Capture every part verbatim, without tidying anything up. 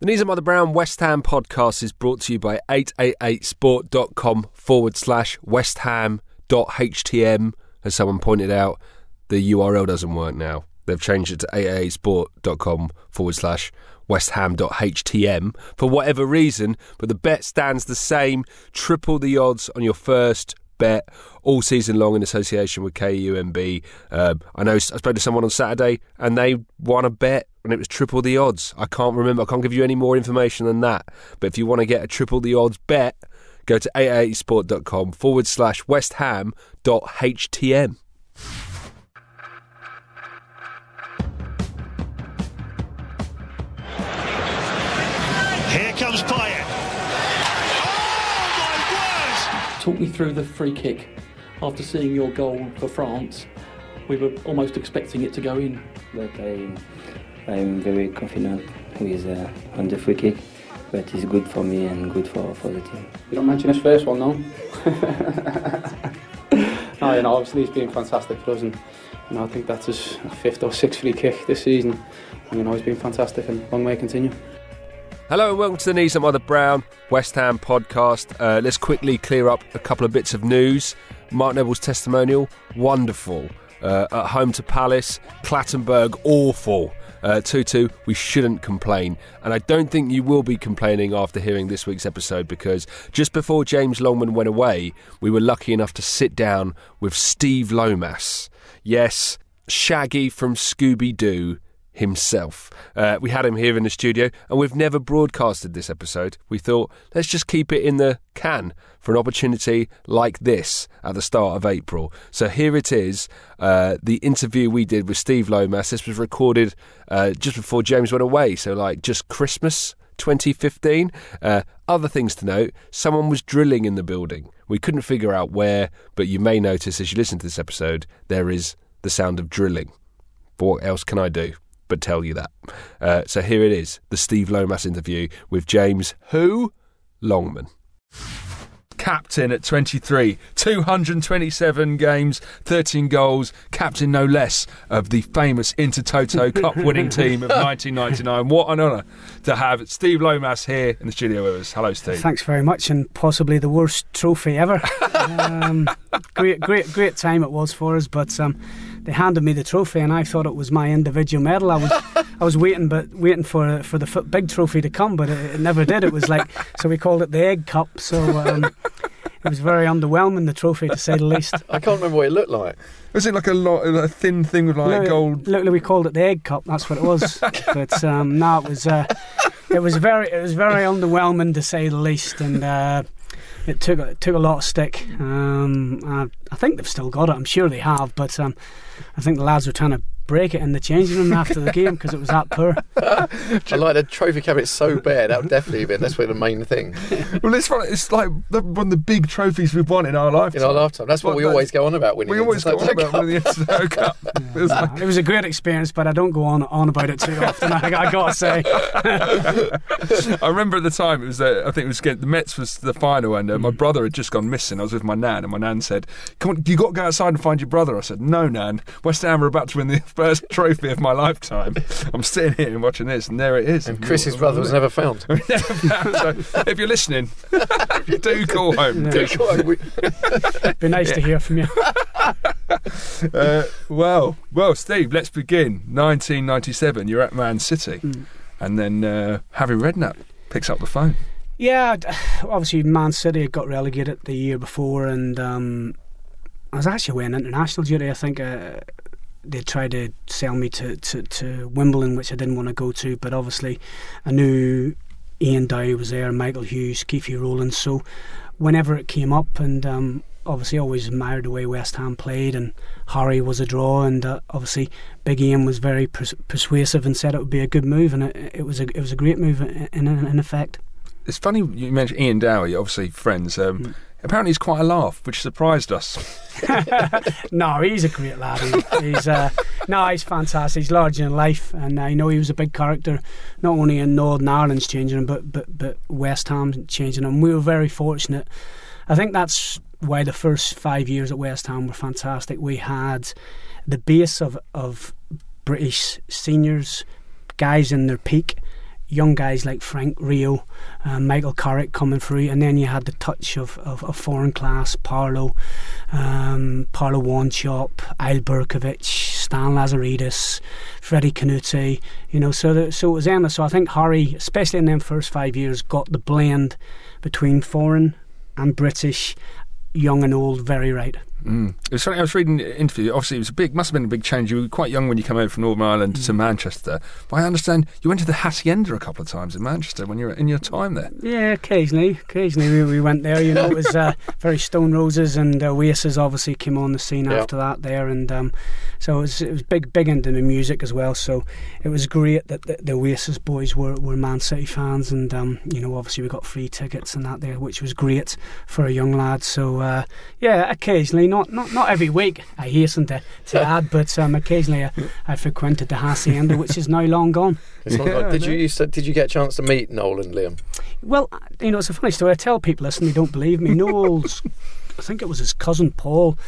The Knees of Mother Brown West Ham podcast is brought to you by eight eight eight sport dot com forward slash westham.htm. As someone pointed out, the U R L doesn't work now. They've changed it to eight eight eight sport dot com forward slash westham.htm for whatever reason, but the bet stands the same. Triple the odds on your first bet all season long in association with K U M B. Um, I know I spoke to someone on Saturday and they won a bet and it was triple the odds. I can't remember. I can't give you any more information than that. But if you want to get a triple the odds bet, go to eight eight eight sport dot com forward slash westham.htm. Here comes Payet. Oh, my words! Talk me through the free kick. After seeing your goal for France, we were almost expecting it to go in. But I, I'm very confident with uh, on the free kick, but it's good for me and good for, for the team. You don't mention his first one, no? No, you know, obviously he's been fantastic for us, and you know, I think that's his fifth or sixth free kick this season. And you know, he's been fantastic, and long may continue. Hello and welcome to the Knees of Mother Brown West Ham podcast. Uh, let's quickly clear up a couple of bits of news. Mark Noble's testimonial, wonderful. Uh, at home to Palace, Clattenburg, awful. Uh, two two, we shouldn't complain. And I don't think you will be complaining after hearing this week's episode, because just before James Longman went away, we were lucky enough to sit down with Steve Lomas. Yes, Shaggy from Scooby-Doo himself. Uh, we had him here in the studio, and we've never broadcasted this episode. We thought, let's just keep it in the can for an opportunity like this at the start of April. So here it is, uh, the interview we did with Steve Lomas. This was recorded uh, just before James went away, so like just Christmas twenty fifteen. Uh, other things to note, someone was drilling in the building. We couldn't figure out where, but you may notice as you listen to this episode, there is the sound of drilling. But what else can I do but tell you that? Uh, so here it is, the Steve Lomas interview with James who? Longman. Captain at twenty-three, two hundred twenty-seven games, thirteen goals, captain no less of the famous Intertoto Cup winning team of nineteen ninety-nine. What an honour to have Steve Lomas here in the studio with us. Hello, Steve. Thanks very much, and possibly the worst trophy ever. um, great, great, great time it was for us, but um, they handed me the trophy, and I thought it was my individual medal. I was, I was waiting, but waiting for for the big trophy to come, but it, it never did. It was like, so we called it the Egg Cup. So. Um, It was very underwhelming, the trophy, to say the least. I can't remember what it looked like. Was it like a, lot, a thin thing with like no, gold? Looked like we called it the Egg Cup. That's what it was. But um, no, it was uh, it was very it was very underwhelming to say the least, and uh, it took it took a lot of stick. Um, I, I think they've still got it. I'm sure they have, but um, I think the lads were trying to break it in the changing room after the game because it was that poor. I like the trophy cabinet so bare, that would definitely have been, that's really the main thing. Well, it's funny, it's like one of the big trophies we've won in our lifetime. In our lifetime, that's what well, we that's, always go on about winning. We always go on about winning the Intertoto Cup. Yeah, it, was nah, like... it was a great experience, but I don't go on on about it too often, I, I got to say. I remember at the time, it was uh, I think it was again, the Metz was the final, and uh, my brother had just gone missing. I was with my nan, and my nan said, "Come on, you got to go outside and find your brother." I said, "No, nan, West Ham are about to win the first trophy of my lifetime. I'm sitting here and watching this," and there it is. And Chris's brother was never found. never found. So if you're listening, if you do call home. Yeah. Do call home. It'd be nice yeah. to hear from you. uh, well, well, Steve, let's begin. nineteen ninety-seven, you're at Man City, mm. and then uh, Harry Redknapp picks up the phone. Yeah, obviously Man City had got relegated the year before, and um, I was actually away on international duty, I think. Uh, They tried to sell me to, to, to Wimbledon, which I didn't want to go to, but obviously I knew Ian Dowie was there, Michael Hughes, Keith Rowland, so whenever it came up, and um, obviously always admired the way West Ham played, and Harry was a draw, and uh, obviously Big Ian was very pers- persuasive and said it would be a good move, and it, it was a it was a great move in, in, in effect. It's funny you mentioned Ian Dowie, obviously friends. Um, mm. Apparently he's quite a laugh, which surprised us. No, he's a great lad. He, he's uh, no, he's fantastic. He's larger than life, and I know he was a big character, not only in Northern Ireland's changing room, but but but West Ham's changing room. We were very fortunate. I think that's why the first five years at West Ham were fantastic. We had the base of of British seniors, guys in their peak. young guys like Frank, Rio, uh, Michael Carrick coming through, and then you had the touch of, of, of foreign class, Paolo, um, Paolo Wanchop, Eyal Berkovic, Stan Lazaridis, Frédéric Kanouté, you know, so the, so it was endless. So I think Harry, especially in them first five years, got the blend between foreign and British, young and old, very right. Mm. It was something I was reading an interview. Obviously, it was a big, must have been a big change. You were quite young when you came over from Northern Ireland mm. to Manchester. But I understand you went to the Hacienda a couple of times in Manchester when you were in your time there. Yeah, occasionally, occasionally we, we went there. You know, it was uh, very Stone Roses, and uh, Oasis obviously came on the scene yeah. after that there, and um, so it was, it was big, big into the music as well. So it was great that the, the Oasis boys were, were Man City fans, and um, you know, obviously we got free tickets and that there, which was great for a young lad. So uh, yeah, occasionally. Not, not not every week, I hasten to, to add, but um, occasionally I, I frequented the Hacienda, which is now long gone. It's yeah, long gone. Did you, you said, did you get a chance to meet Noel and Liam? Well, you know, it's a funny story. I tell people this and they don't believe me. Noel's, I think it was his cousin Paul,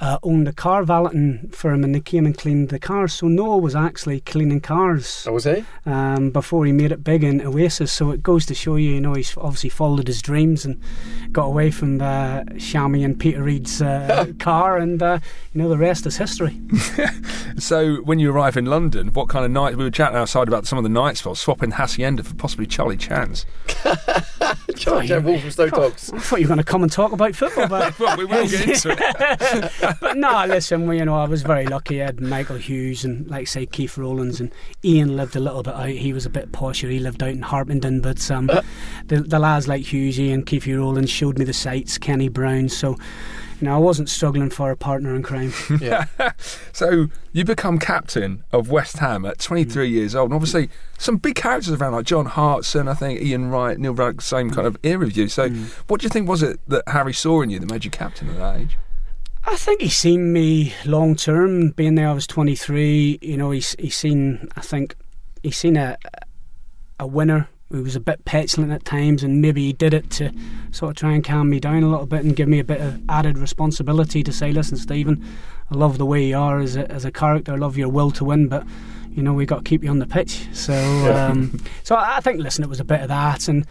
uh, owned a car valeting for him, and they came and cleaned the cars. So Noel was actually cleaning cars. Oh, was he? Um, before he made it big in Oasis. So it goes to show you, you know, he's obviously followed his dreams and got away from uh, Shammy and Peter Reid's uh, car, and uh, you know, the rest is history. So when you arrive in London, what kind of night? We were chatting outside about some of the nights, well, swapping Hacienda for possibly Charlie Chan's. Charlie Chan, Wolf from Stoke Docks. I thought you were going to come and talk about football, but well, we will get into it. But no, listen, well, you know, I was very lucky. I had Michael Hughes and, like say, Keith Rowland, and Ian lived a little bit out. He was a bit posher. He lived out in Harpenden, but um, the, the lads like Hughes, Ian, Keith Rowland, showed me the sights, Kenny Brown, so you know, I wasn't struggling for a partner in crime. Yeah. So you become captain of West Ham at twenty-three mm. years old, and obviously some big characters around, like John Hartson, I think, Ian Wright, Neil Rugg, same kind of era of you. So mm. what do you think was it that Harry saw in you that made you captain at that age? I think he's seen me long term. Being there, I was twenty-three, you know, he's, he's seen, I think, he's seen a, a winner. He was a bit petulant at times, and maybe he did it to sort of try and calm me down a little bit and give me a bit of added responsibility to say, listen, Stephen, I love the way you are as a, as a character, I love your will to win, but you know, we've got to keep you on the pitch. So um, so I think, listen, it was a bit of that, and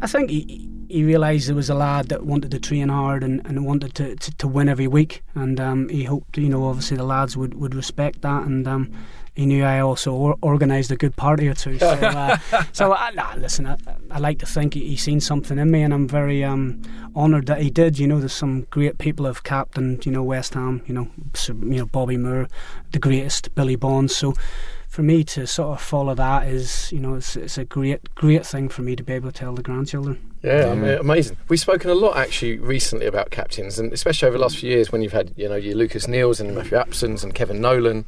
I think he, he realised there was a lad that wanted to train hard and, and wanted to, to, to win every week, and um, he hoped, you know, obviously the lads would, would respect that, and um, he knew I also or- organised a good party or two. So, uh, so I, nah, listen, I, I like to think he, he's seen something in me, and I'm very um, honoured that he did. You know, there's some great people have captained, you know, West Ham, you know, so, you know, Bobby Moore, the greatest, Billy Bonds. So for me to sort of follow that is, you know, it's, it's a great, great thing for me to be able to tell the grandchildren. Yeah, I mean, amazing. We've spoken a lot actually recently about captains, and especially over the last few years when you've had, you know, your Lucas Neals and Matthew Apsons and Kevin Nolan.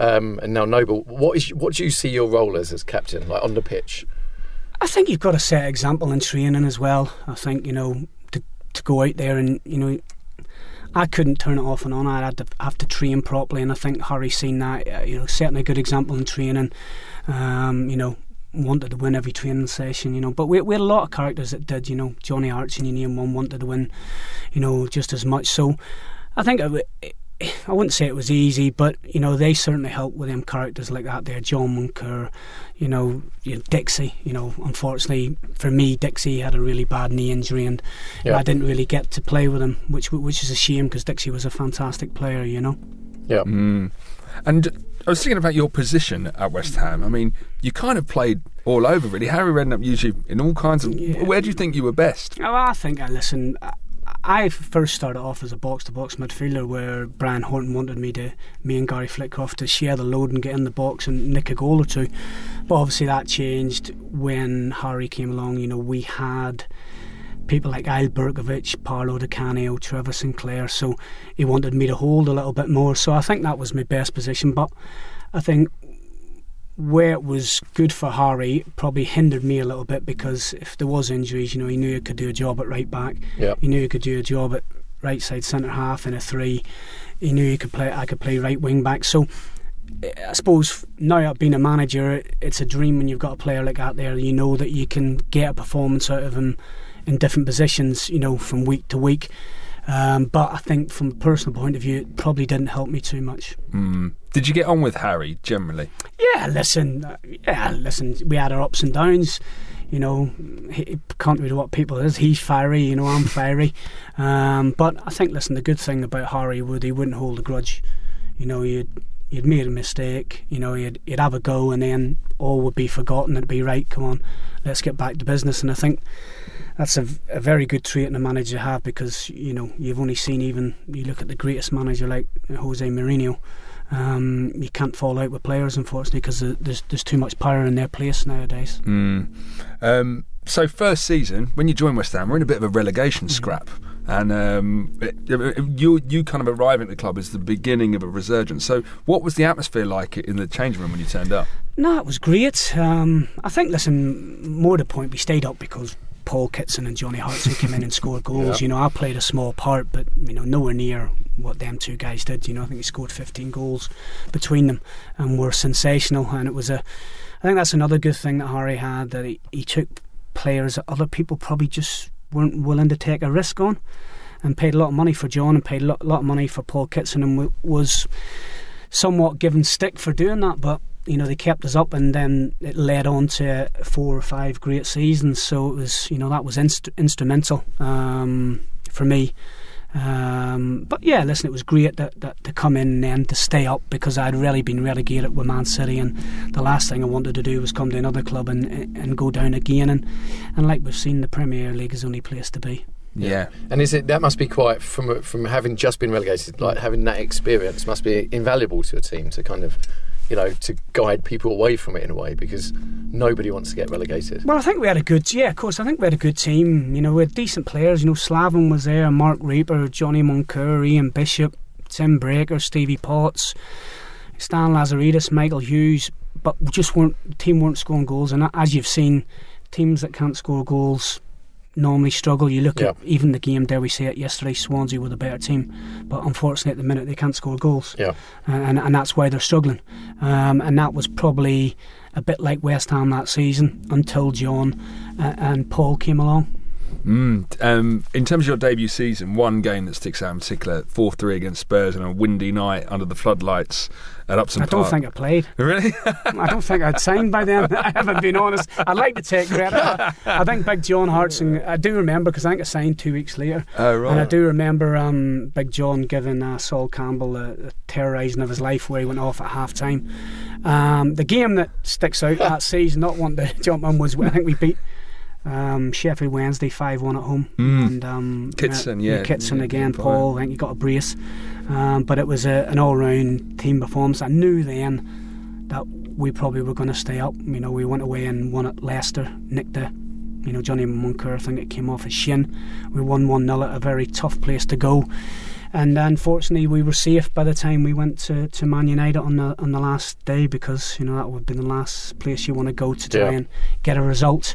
Um, and now Noble, what is what do you see your role as as captain, like on the pitch? I think you've got to set example in training as well. I think, you know, to to go out there and, you know, I couldn't turn it off and on. I had to have to train properly, and I think Harry's seen that. You know, setting a good example in training. Um, you know, wanted to win every training session, you know, but we, we had a lot of characters that did. You know, Johnny Arch and you name one wanted to win, you know, just as much. So I think it, it, I wouldn't say it was easy, but you know, they certainly helped with them characters like that there, John Moncur, you know, you know, Dixie, you know, unfortunately for me, Dixie had a really bad knee injury, and yeah. I didn't really get to play with him, which which is a shame, because Dixie was a fantastic player, you know. Yeah. Mm. And I was thinking about your position at West Ham. I mean, you kind of played all over really. Harry Redknapp used you in all kinds of yeah. Where do you think you were best? Oh, I think I listen I, I first started off as a box-to-box midfielder, where Brian Horton wanted me to, me and Gary Flitcroft, to share the load and get in the box and nick a goal or two. But obviously that changed when Harry came along. You know, we had people like Eyal Berkovic, Paolo Di Canio, Trevor Sinclair, so he wanted me to hold a little bit more. So I think that was my best position, but I think where it was good for Harry probably hindered me a little bit, because if there was injuries, you know, he knew he could do a job at right back. Yep. He knew he could do a job at right side centre half in a three. He knew he could play. I could play right wing back. So I suppose now, being a manager, it's a dream when you've got a player like that there. You know that you can get a performance out of him in different positions, you know, from week to week. Um, but I think from a personal point of view, it probably didn't help me too much. Mm. Did you get on with Harry generally? Yeah, listen, yeah, listen. We had our ups and downs. You know, he, contrary to what people is, he's fiery. You know, I'm fiery. Um, but I think, listen, the good thing about Harry would he wouldn't hold a grudge. You know, you'd you'd made a mistake. You know, you'd you'd have a go, and then all would be forgotten. It'd be right. Come on, let's get back to business. And I think that's a, a very good trait in a manager to have, because, you know, you've only seen, even you look at the greatest manager like Jose Mourinho, um, you can't fall out with players, unfortunately, because there's there's too much power in their place nowadays. Mm. Um, so first season, when you joined West Ham, we're in a bit of a relegation mm. scrap, and um, it, it, you you kind of arriving at the club as the beginning of a resurgence. So what was the atmosphere like in the change room when you turned up? No, it was great. Um, I think, listen, more to the point, we stayed up because Paul Kitson and Johnny Hartson came in and scored goals. Yeah. You know, I played a small part, but, you know, nowhere near what them two guys did. You know, I think they scored fifteen goals between them and were sensational. And it was a, I think that's another good thing that Harry had, that he, he took players that other people probably just weren't willing to take a risk on, and paid a lot of money for John and paid a lot, lot of money for Paul Kitson, and w- was somewhat given stick for doing that, but, you know, they kept us up, and then it led on to four or five great seasons. So it was, you know, that was inst- instrumental um, for me. Um, but yeah, listen, it was great that, that to come in and then to stay up, because I'd really been relegated with Man City, and the last thing I wanted to do was come to another club and and go down again. And, and like we've seen, the Premier League is the only place to be. Yeah. yeah, and is it that must be quite from from having just been relegated, like having that experience must be invaluable to a team to kind of, you know, to guide people away from it in a way, because nobody wants to get relegated. Well, I think we had a good, yeah, of course, I think we had a good team. You know, we had decent players. You know, Slaven was there, Mark Reaper, Johnny Moncur, Ian Bishop, Tim Breaker, Stevie Potts, Stan Lazaridis, Michael Hughes, but we just weren't, the team weren't scoring goals. And as you've seen, teams that can't score goals normally struggle. You look yeah. at even the game, dare we say it, yesterday, Swansea were the better team, but unfortunately at the minute they can't score goals, yeah. and, and that's why they're struggling, um, and that was probably a bit like West Ham that season until John uh, and Paul came along. Mm, um, in terms of your debut season, one game that sticks out in particular, four three against Spurs on a windy night under the floodlights at Upson Park. I don't Park. think I played. Really? I don't think I'd signed by then. I haven't been honest. I'd like to take credit. I think Big John Hartson, I do remember, because I think I signed two weeks later. Oh, right. And I do remember um, Big John giving uh, Sol Campbell a, a terrorising of his life where he went off at half time. Um, the game that sticks out that season, not one to jump on, was I think we beat Um, Sheffield Wednesday five one at home, mm. and um, Kitson, yeah, Kitson yeah, again. Yeah, Paul, I think he got a brace, um, but it was a, an all-round team performance. I knew then that we probably were going to stay up. You know, we went away and won at Leicester, nicked the, you know, Johnny Moncur, I think it came off his shin. We won one nil at a very tough place to go, and unfortunately we were safe by the time we went to, to Man United on the on the last day, because, you know, that would have been the last place you want to go to try yeah. and get a result.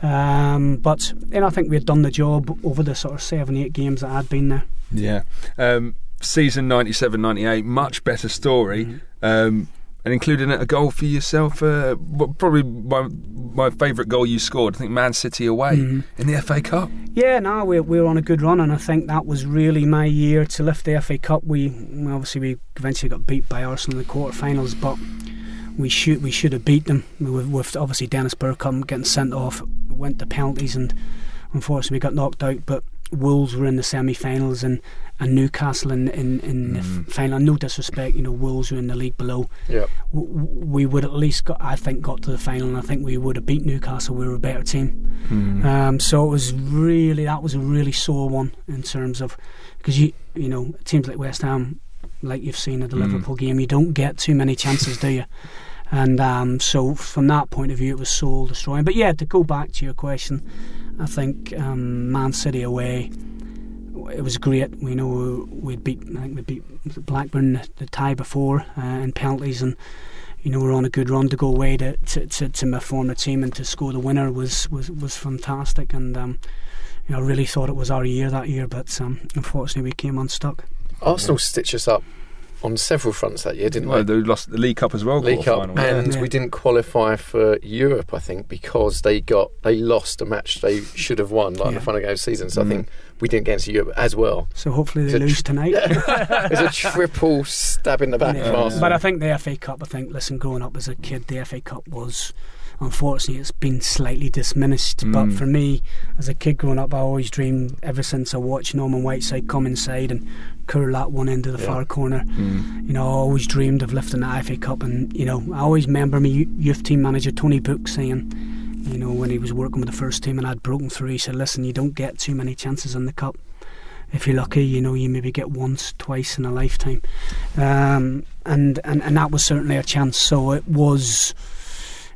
Um, but and I think we had done the job over the sort of seven, eight games that I'd been there. Yeah, um, season ninety-seven ninety-eight, much better story, mm-hmm. um, and including a goal for yourself. Uh, probably my my favourite goal you scored. I think Man City away mm-hmm. in the F A Cup. Yeah, no, we we were on a good run, and I think that was really my year to lift the F A Cup. We obviously we eventually got beat by Arsenal in the quarterfinals, but we should we should have beat them. With, with obviously Dennis Bergkamp getting sent off. Went to penalties, and unfortunately we got knocked out, but Wolves were in the semi-finals and, and Newcastle in, in, in mm. the final. No disrespect, you know, Wolves were in the league below. Yep. We, we would at least got, I think got to the final, and I think we would have beat Newcastle. We were a better team. mm. um, so it was really that was a really sore one, in terms of, because you, you know, teams like West Ham, like you've seen at the mm. Liverpool game, you don't get too many chances, do you? And um, so from that point of view, it was soul destroying. But yeah, to go back to your question, I think um, Man City away, it was great. We know we beat, I think we beat Blackburn the tie before uh, in penalties, and, you know, we're on a good run. To go away to, to, to, to my former team and to score the winner was, was, was fantastic. And um, you know, I really thought it was our year that year, but um, unfortunately we came unstuck. Arsenal stitched us up on several fronts that year, didn't well, they? They lost the League Cup as well, League Cup, final, and yeah. we didn't qualify for Europe, I think, because they got they lost a match they should have won, like yeah. in the final game of the season. So mm. I think we didn't get into Europe as well. So hopefully they it's lose tri- tonight. It's a triple stab in the back. Yeah. Yeah. But I think the F A Cup. I think, listen, growing up as a kid, the F A Cup was. Unfortunately, it's been slightly diminished. Mm. But for me, as a kid growing up, I always dreamed, ever since I watched Norman Whiteside come inside and curl that one end of the yeah. far corner, mm. you know, I always dreamed of lifting the F A Cup. And, you know, I always remember my youth team manager, Tony Book, saying, you know, when he was working with the first team and I'd broken through, he said, listen, you don't get too many chances in the Cup. If you're lucky, you know, you maybe get once, twice in a lifetime. Um, and, and, and that was certainly a chance. So it was...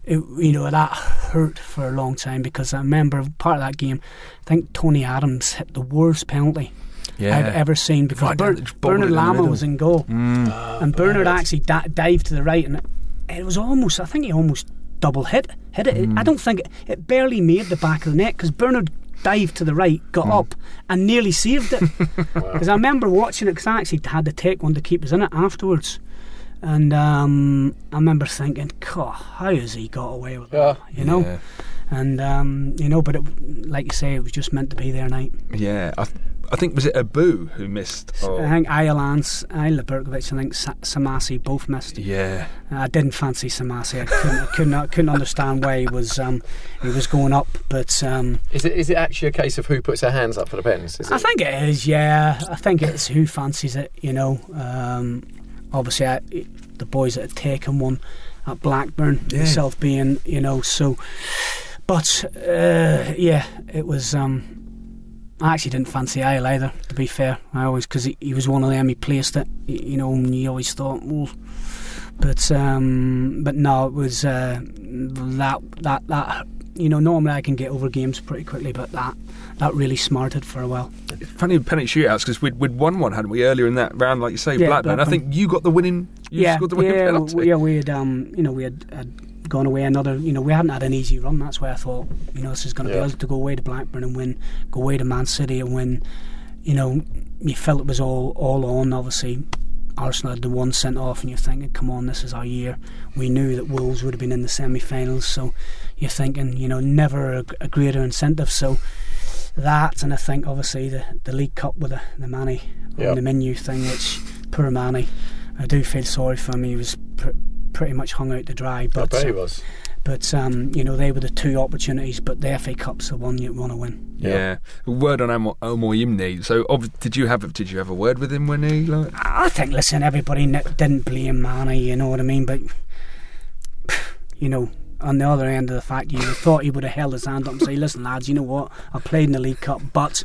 It, you know, that hurt for a long time, because I remember part of that game, I think Tony Adams hit the worst penalty yeah. I've ever seen, because right, Ber- Bernard Lama was in goal mm. uh, and Bernard right. actually da- dived to the right, and it, it was almost, I think he almost double hit hit it. Mm. I don't think it, it barely made the back of the net, because Bernard dived to the right, got mm. up and nearly saved it, because wow. I remember watching it, because I actually had to take one to keep us in it afterwards. And um, I remember thinking, God, how has he got away with that? Yeah. You know, yeah. and um, you know, but it, like you say, it was just meant to be their night. Yeah, I, th- I think was it Abu who missed? Or? I think Eyal Berkovic, I think Sa- Samasi both missed. Yeah, I didn't fancy Samasi. I couldn't, I couldn't, I couldn't understand why he was um, he was going up. But um, is it is it actually a case of who puts their hands up for the pens? Is I it? think it is. Yeah, I think it's who fancies it. You know. Um, Obviously, I, the boys that had taken one at Blackburn, yeah. myself being, you know, so. But uh, yeah, it was. Um, I actually didn't fancy Eyal either. To be fair, I always because he, he was one of them. He placed it, you know, and you always thought, well. But um, but no, it was uh, that that that. You know, normally I can get over games pretty quickly, but that that really smarted for a while. It's funny penalty shootouts, because we'd, we'd won one, hadn't we, earlier in that round, like you say, yeah, Blackburn. Blackburn. I think you got the winning. You yeah, scored the winning yeah, penalty. We, yeah, we had um, you know, we had, had gone away another. You know, we hadn't had an easy run. That's why I thought, you know, this is going to yeah. be us to go away to Blackburn and win, go away to Man City and win. You know, you felt it was all all on. Obviously, Arsenal had the one sent off, and you're thinking, come on, this is our year. We knew that Wolves would have been in the semi-finals, so you're thinking, you know, never a, a greater incentive. So that, and I think obviously the, the League Cup with the, the Manny yep. on the menu thing, which poor Manny, I do feel sorry for him. He was pr- pretty much hung out to dry, but I bet he was. But, um, you know, they were the two opportunities, but the F A Cup's the one you want to win. Yeah. yeah. Word on Omoyinmi. So, did you have did you have a word with him when he... Like? I think, listen, everybody didn't blame Manny, you know what I mean? But, you know, on the other end of the fact, you thought he would have held his hand up and say, listen, lads, you know what? I played in the League Cup, but,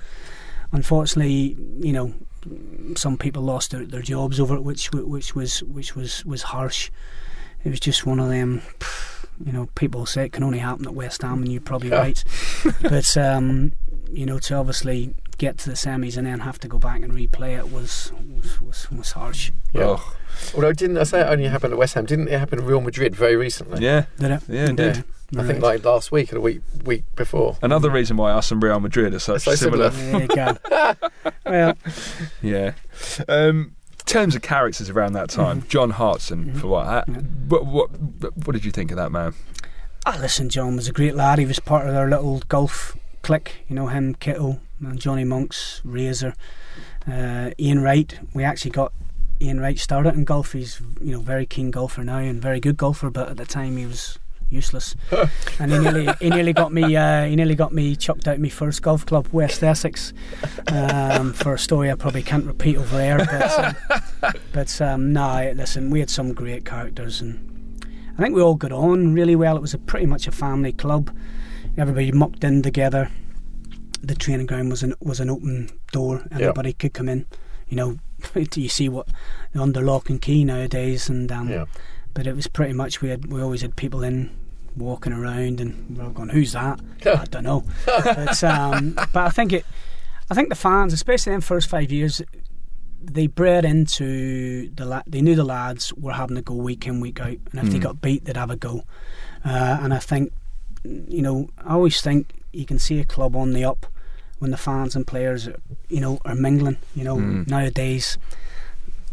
unfortunately, you know, some people lost their, their jobs over it, which which was which was, was harsh. It was just one of them... You know, people say it can only happen at West Ham, and you're probably yeah. right. But, um, you know, to obviously get to the semis and then have to go back and replay it was was, was, was harsh. Yeah. Oh. Although, didn't I say it only happened at West Ham? Didn't it happen at Real Madrid very recently? Yeah. Did it? Yeah, indeed. Yeah. I right. think like last week or the week week before. Another reason why us and Real Madrid are such so similar. similar. There you go. Well. Yeah. Um, in terms of characters around that time, mm-hmm. John Hartson mm-hmm. for what, yeah. what, what what did you think of that man? Ah, listen, John was a great lad. He was part of their little golf clique, you know, him, Kittle and Johnny Monks, Razor, uh, Ian Wright. We actually got Ian Wright started in golf. He's, you know, very keen golfer now and very good golfer, but at the time he was useless. And he nearly he nearly got me uh, he nearly got me chucked out my first golf club, West Essex, um, for a story I probably can't repeat over air. But, um, but um, no, listen, we had some great characters, and I think we all got on really well. It was a pretty much a family club. Everybody mucked in together. The training ground was an was an open door. Anybody yep. could come in. You know, you see what under lock and key nowadays, and um, yeah. But it was pretty much we had we always had people in walking around, and we were going, who's that? I don't know. But um, but I think it I think the fans, especially in the first five years, they bred into the la- they knew the lads were having to go week in, week out, and if mm. they got beat they'd have a go. Uh, and I think, you know, I always think you can see a club on the up when the fans and players, you know, are mingling, you know, mm. nowadays.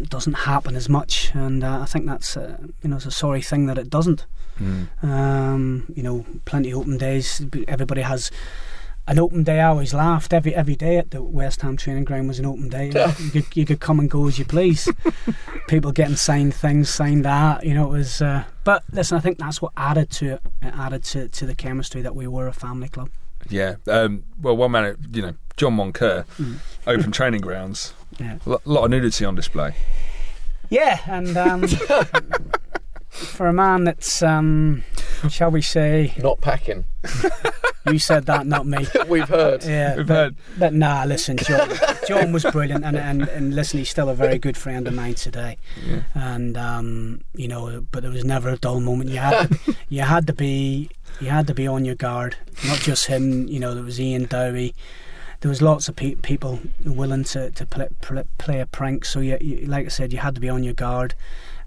doesn't happen as much, and uh, I think that's uh, you know, it's a sorry thing that it doesn't. Mm. Um, you know, plenty of open days. Everybody has an open day. I always laughed. Every every day at the West Ham training ground was an open day. You could, you could come and go as you please. People getting signed things, signed that. You know, it was. Uh, but listen, I think that's what added to it. It added to to the chemistry that we were a family club. Yeah. Um, well, one man, you know, John Moncur, mm. open training grounds. Yeah. A lot of nudity on display. Yeah, and um, for a man that's, um, shall we say, not packing. You said that, not me. We've heard. Yeah, We've but, heard. But nah, listen, John. John was brilliant, and, and and listen, he's still a very good friend of mine today. Yeah. And um, you know, but there was never a dull moment. You had to, you had to be you had to be on your guard. Not just him. You know, there was Ian Dowie. There was lots of pe- people willing to to play, play a prank. So you, you, like I said, you had to be on your guard,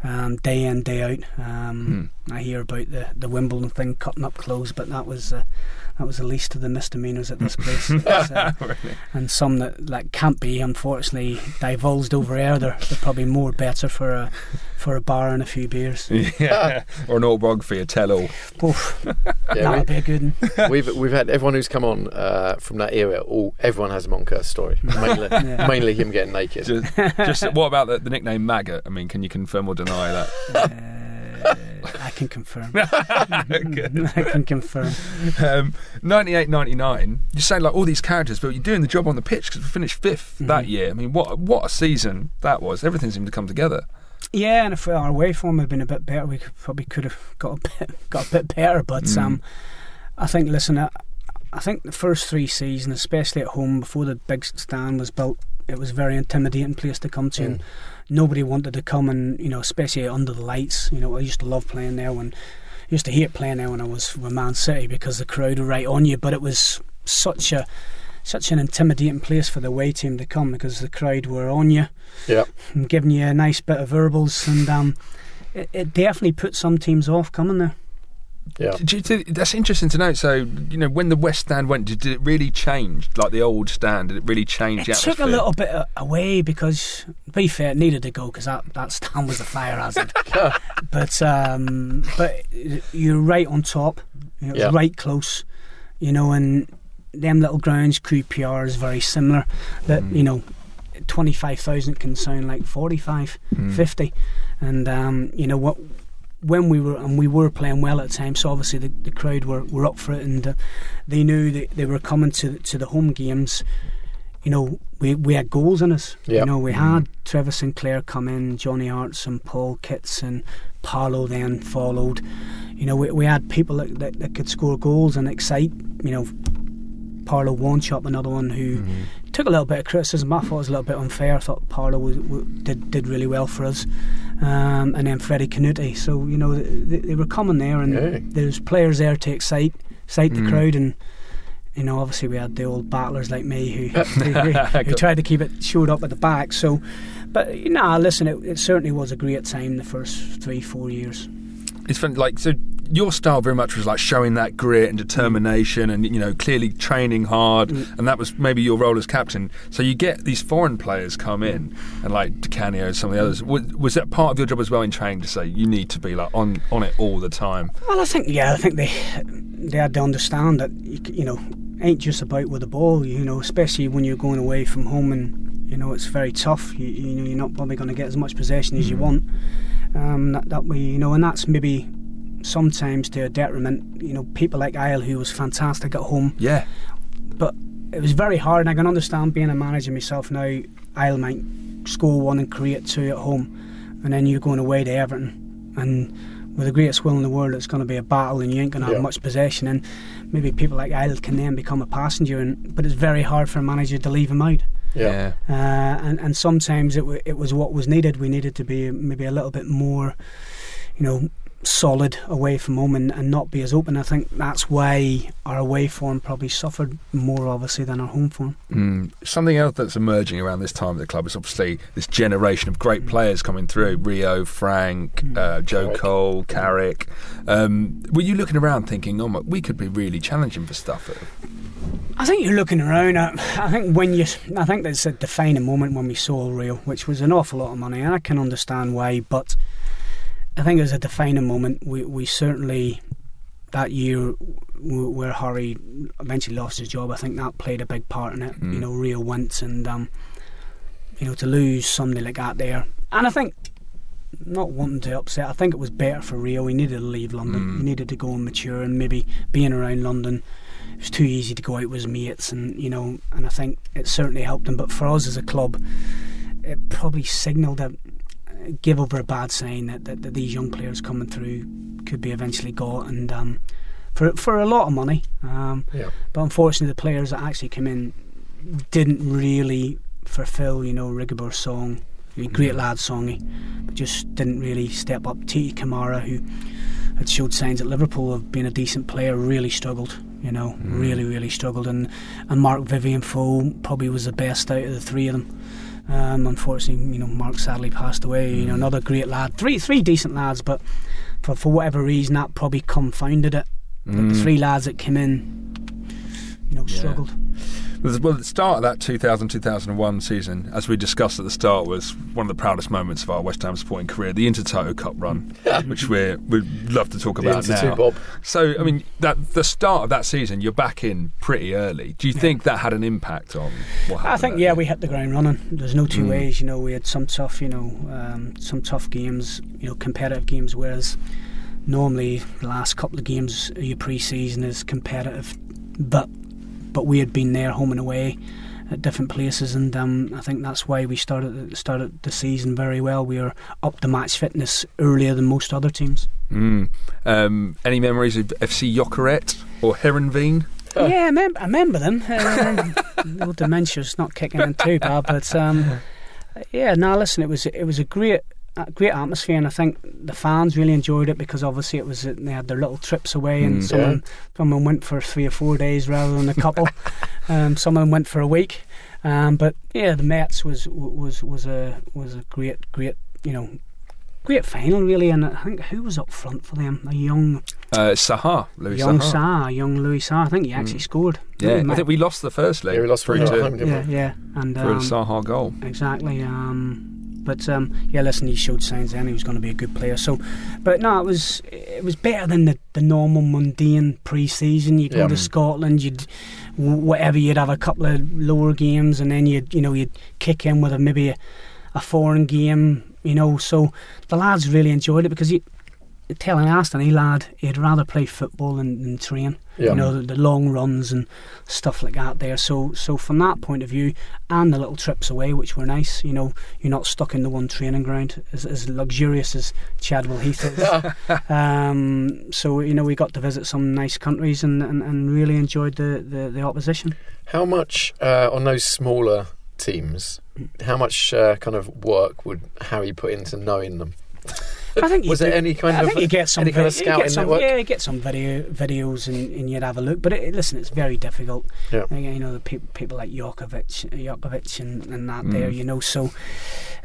um, day in, day out. Um, mm. I hear about the, the Wimbledon thing, cutting up clothes, but that was uh, that was the least of the misdemeanours at this place. Uh, really? And some that like can't be, unfortunately, divulged over air. They're, they're probably more better for a for a bar and a few beers. Yeah, or an autograph for your tell-all. Yeah, that would be a good one. We've we've had everyone who's come on uh, from that era. All everyone has a Moncur story. Mainly, yeah. mainly him getting naked. Just, just what about the, the nickname Maggot? I mean, can you confirm or deny that? Uh, I can confirm. I can confirm. Um, ninety-eight ninety-nine. You sound like all these characters, but you're doing the job on the pitch because we finished fifth mm-hmm. that year. I mean, what what a season that was! Everything seemed to come together. Yeah, and if our away form had been a bit better, we could, probably could have got a bit, got a bit better. But mm. um, I think, listen, I, I think the first three seasons, especially at home, before the big stand was built, it was a very intimidating place to come to, mm. and nobody wanted to come. And you know, especially under the lights, you know, I used to love playing there. When I used to hate playing there when I was with Man City because the crowd were right on you. But it was such a Such an intimidating place for the away team to come because the crowd were on you, yeah, and giving you a nice bit of verbals, and um, it, it definitely put some teams off coming there. Yeah, did you, that's interesting to note. So you know, when the West Stand went, did it really change? Like the old stand, did it really change? It atmosphere? Took a little bit away because, to be fair, it needed to go because that, that stand was a fire hazard. but um, but you're right on top, you know, yeah. right close, you know, and. Them little grounds, Q P R is very similar. That mm. you know, twenty-five thousand can sound like forty-five, mm. fifty, and um, you know what? When we were and we were playing well at the time, so obviously the, the crowd were, were up for it, and uh, they knew that they were coming to to the home games. You know, we we had goals in us. Yep. You know, we had mm. Trevor Sinclair come in, Johnny Hartson, Paul Kitson, Paolo then followed. You know, we we had people that, that, that could score goals and excite. You know. Paolo Wanchop, another one who mm-hmm. took a little bit of criticism. I thought it was a little bit unfair. I thought Paolo was, was, did did really well for us, um, and then Frédéric Kanouté. So you know they, they were coming there, and yeah. there's players there to excite, excite mm-hmm. the crowd, and you know obviously we had the old battlers like me who who, who, who tried to keep it showed up at the back. So, but you nah, know, listen, it, it certainly was a great time the first three four years. It's fun, like so. Your style very much was like showing that grit and determination, and you know clearly training hard, mm. and that was maybe your role as captain. So you get these foreign players come in, and like Di Canio and some of the others. Was, was that part of your job as well in training to say you need to be like on, on it all the time? Well, I think yeah, I think they they had to understand that you, you know ain't just about with the ball, you know, especially when you're going away from home and you know it's very tough. You, you know you're not probably going to get as much possession as mm. you want. Um, that, that way, you know, and that's maybe. Sometimes to a detriment, you know, people like Eyal, who was fantastic at home. Yeah. But it was very hard, and I can understand being a manager myself now. Eyal might score one and create two at home, and then you're going away to Everton, and with the greatest will in the world, it's going to be a battle, and you ain't going to have yeah. much possession. And maybe people like Eyal can then become a passenger, and but it's very hard for a manager to leave him out. Yeah. Uh, and and sometimes it w- it was what was needed. We needed to be maybe a little bit more, you know. Solid away from home and, and not be as open. I think that's why our away form probably suffered more obviously than our home form. Mm. Something else that's emerging around this time at the club is obviously this generation of great mm. players coming through. Rio, Frank, mm. uh, Joe Carrick. Cole, Carrick. Um, were you looking around thinking, oh my, we could be really challenging for stuff? I think you're looking around. I, I think when you, I think there's a defining moment when we sold Rio, which was an awful lot of money, and I can understand why. But I think it was a defining moment. We we certainly that year where Harry eventually lost his job, I think that played a big part in it. Mm. You know, Rio went, and um, you know, to lose somebody like that there, and I think, not wanting to upset, I think it was better for Rio. He needed to leave London. Mm. He needed to go and mature, and maybe being around London, it was too easy to go out with his mates, and you know, and I think it certainly helped him. But for us as a club, it probably signalled a give over a bad sign that, that, that these young players coming through could be eventually got, and um, for for a lot of money. Um, yeah. But unfortunately, the players that actually came in didn't really fulfil, you know, Rigobert's song. Great lad, Songy, but just didn't really step up. Titi Kamara, who had showed signs at Liverpool of being a decent player, really struggled, you know, mm. really, really struggled. And, and Mark Vivian Foe probably was the best out of the three of them. Um, unfortunately, you know, Mark sadly passed away. Mm. You know, another great lad, three three decent lads, but for, for whatever reason, that probably confounded it. Mm. The three lads that came in, you know, struggled. Yeah. Well, the start of that two thousand, two thousand one season, as we discussed at the start, was one of the proudest moments of our West Ham supporting career, the Intertoto Cup run, which we're, we'd love to talk about now. Bob. So, I mean, that the start of that season, you're back in pretty early. Do you yeah. think that had an impact on what happened? I think, yeah, we hit the ground running. There's no two mm. ways, you know, we had some tough, you know, um, some tough games, you know, competitive games, whereas normally the last couple of games of your pre-season is competitive, but... but we had been there, home and away, at different places, and um, I think that's why we started started the season very well. We were up to match fitness earlier than most other teams. Mm. Um, any memories of F C Jokerit or Heerenveen? Oh. Yeah, I, mem- I remember them. Um, well, dementia's not kicking in too bad, but um, yeah. No, listen, it was it was a great. great atmosphere, and I think the fans really enjoyed it, because obviously it was, they had their little trips away, and mm, someone, yeah. someone went for three or four days rather than a couple. um, someone went for a week, um, but yeah, the Metz was was was a was a great great you know great final really, and I think who was up front for them? A young uh, Saha, Louis young Saha, young Louis Saha. I think he actually mm. scored. Yeah, I think we lost the first leg. Yeah, we lost three two. Yeah, yeah, yeah, and um, for a Saha goal. Exactly. Um, But um, yeah, listen, he showed signs then he was going to be a good player. So, but no, it was it was better than the, the normal mundane pre-season. You'd yeah. go to Scotland, you'd whatever, you'd have a couple of lower games, and then you'd you know you'd kick in with a, maybe a, a foreign game, you know. So the lads really enjoyed it, because he, telling asked any lad he'd rather play football than, than train. Yeah. You know, the, the long runs and stuff like that there. So so from that point of view, and the little trips away, which were nice, you know, you're not stuck in the one training ground, as, as luxurious as Chadwell Heath is. um, so, you know, we got to visit some nice countries, and, and, and really enjoyed the, the, the opposition. How much, uh, on those smaller teams, how much uh, kind of work would Harry put into knowing them? I think was there do, any kind I of think you get some any kind of scouting network? Yeah, you get some video videos and, and you'd have a look. But it, listen, it's very difficult. Yeah. You know, the pe- people like Jokovic, Jokovic and, and that mm. there. You know, so.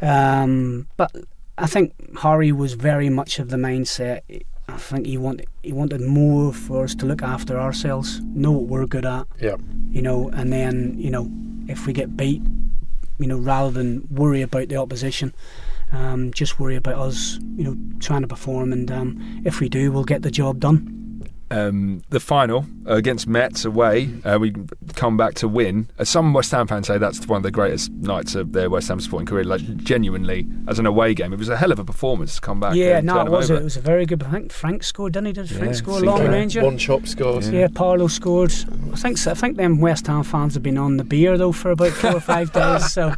Um, but I think Harry was very much of the mindset. I think he wanted he wanted more for us to look after ourselves, know what we're good at. Yeah. You know, and then you know if we get beat, you know, rather than worry about the opposition. Um, just worry about us, you know, trying to perform, and um, if we do, we'll get the job done. Um, the final uh, against Metz away, uh, we come back to win. Uh, some West Ham fans say that's one of the greatest nights of their West Ham supporting career. Like genuinely, as an away game, it was a hell of a performance to come back. Yeah, and no, turn it was. Over. It was a very good. I think Frank scored, didn't he? Did Frank yeah, score? Long Ranger. One chop scores. Yeah, yeah, Paolo scored. I think. So. I think them West Ham fans have been on the beer though for about four or five days. So,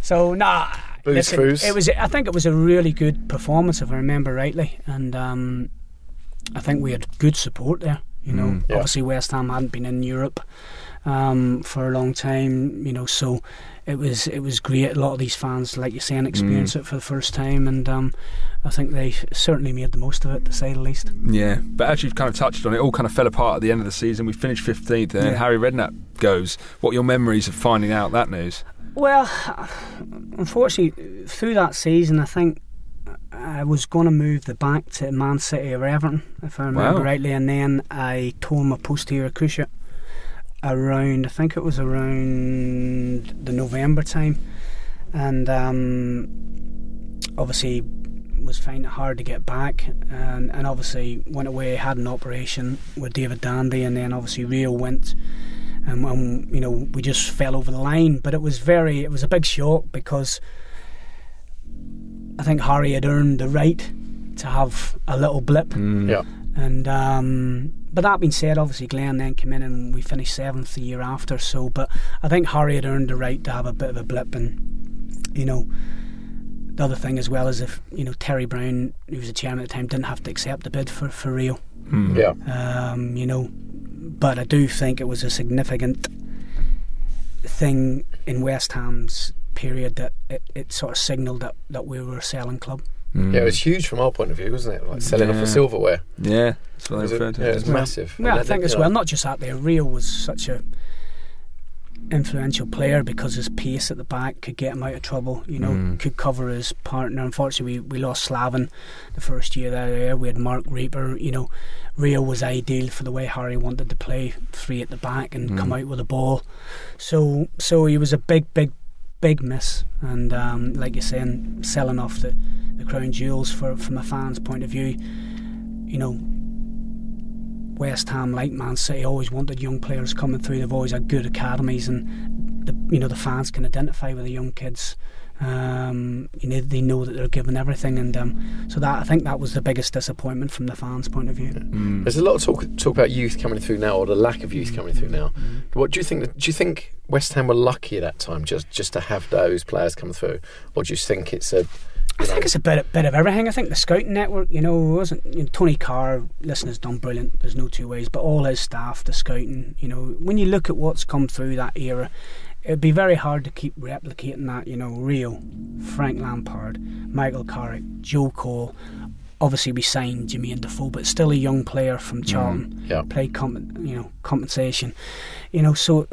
so nah. Listen, it was. I think it was a really good performance, if I remember rightly, and um, I think we had good support there. You know, mm, yeah. obviously West Ham hadn't been in Europe um, for a long time. You know, so it was. It was great. A lot of these fans, like you're saying, experienced mm. it for the first time, and um, I think they certainly made the most of it, to say the least. Yeah, but as you've kind of touched on, it all kind of fell apart at the end of the season. We finished fifteenth, and yeah. Harry Redknapp goes. What are your memories of finding out that news? Well, unfortunately, through that season, I think I was going to move the back to Man City or Everton, if I remember wow. rightly, and then I tore my posterior cruciate. around, I think it was around the November time, and um, obviously was finding it hard to get back, and, and obviously went away, had an operation with David Dandy, and then obviously Rio went, and, and you know, we just fell over the line. But it was very, it was a big shock, because I think Harry had earned the right to have a little blip. Mm. Yeah. And um, but that being said, obviously Glenn then came in and we finished seventh the year after. So, but I think Harry had earned the right to have a bit of a blip. And you know, the other thing as well is, if you know, Terry Brown, who was the chairman at the time, didn't have to accept the bid for for Rio. Mm. Yeah. Um, you know, but I do think it was a significant thing in West Ham's period that it, it sort of signalled that, that we were a selling club. Mm. Yeah, it was huge from our point of view, wasn't it? Like selling yeah. off for silverware. Yeah, that's what I referred to. Yeah, it was massive. Well, I think as well, not just that there, Rio was such a influential player because his pace at the back could get him out of trouble, you know, mm. could cover his partner. Unfortunately, we, we lost Slaven the first year there. We had Mark Reaper, you know. Rio was ideal for the way Harry wanted to play, free at the back and mm. come out with a ball. So, so he was a big, big, big miss, and um, like you're saying, selling off the, the crown jewels for, from a fan's point of view. You know, West Ham, like Man City, always wanted young players coming through. They've always had good academies, and the, you know, the fans can identify with the young kids. Um, you know, they know that they're given everything, and um, so that I think that was the biggest disappointment from the fans' point of view. Mm. There's a lot of talk talk about youth coming through now, or the lack of youth coming through now. Mm. What do you think? Do you think West Ham were lucky at that time, just just to have those players come through, or do you think it's a? I know? think it's a bit, a bit of everything. I think the scouting network, you know, wasn't you know, Tony Carr. Listen, has done brilliant. There's no two ways. But all his staff, the scouting, you know, when you look at what's come through that era, it'd be very hard to keep replicating that. You know, Rio, Frank Lampard, Michael Carrick, Joe Cole. Obviously, we signed Jermaine Defoe, but still a young player from Charlton. Mm, yeah. Played, comp- you know, compensation. You know, so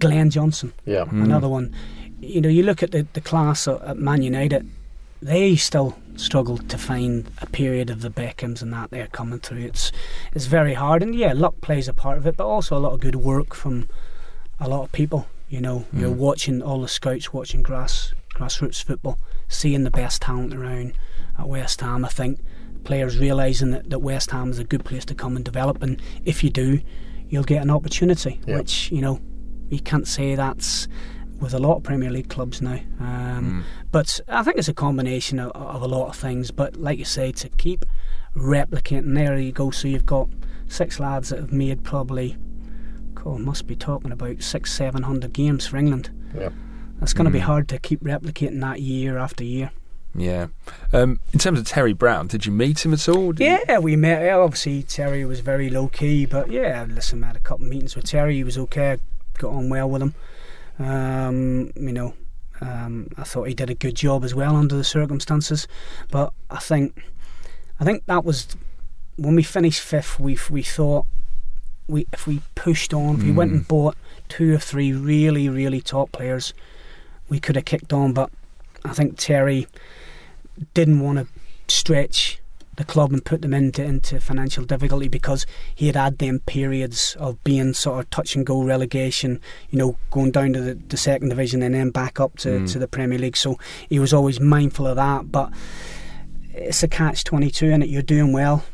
Glenn Johnson, yeah, mm. another one. You know, you look at the, the class at Man United, they still struggled to find a period of the Beckhams and that they're coming through. It's it's very hard, and yeah, luck plays a part of it, but also a lot of good work from a lot of people. You know, mm. you're watching all the scouts, watching grass grassroots football, seeing the best talent around at West Ham. I think players realising that, that West Ham is a good place to come and develop, and if you do, you'll get an opportunity, yep. which, you know, you can't say that's with a lot of Premier League clubs now. Um, mm. But I think it's a combination of, of a lot of things, but like you say, to keep replicating, there you go. So you've got six lads that have made probably, oh, must be talking about six, seven hundred games for England. Yep. That's going to mm. be hard to keep replicating that year after year. Yeah. Um, in terms of Terry Brown, did you meet him at all? Did yeah, we met. Obviously, Terry was very low key, but yeah, listen, I had a couple of meetings with Terry. He was okay. I got on well with him. Um, you know, um, I thought he did a good job as well under the circumstances. But I think, I think that was when we finished fifth. We we thought we if we pushed on, if we mm. went and bought two or three really, really top players, we could have kicked on, but I think Terry didn't want to stretch the club and put them into, into financial difficulty, because he had had them periods of being sort of touch and go relegation, you know, going down to the, the second division and then back up to, mm. to the Premier League. So he was always mindful of that, but it's a catch twenty-two, and you're doing well.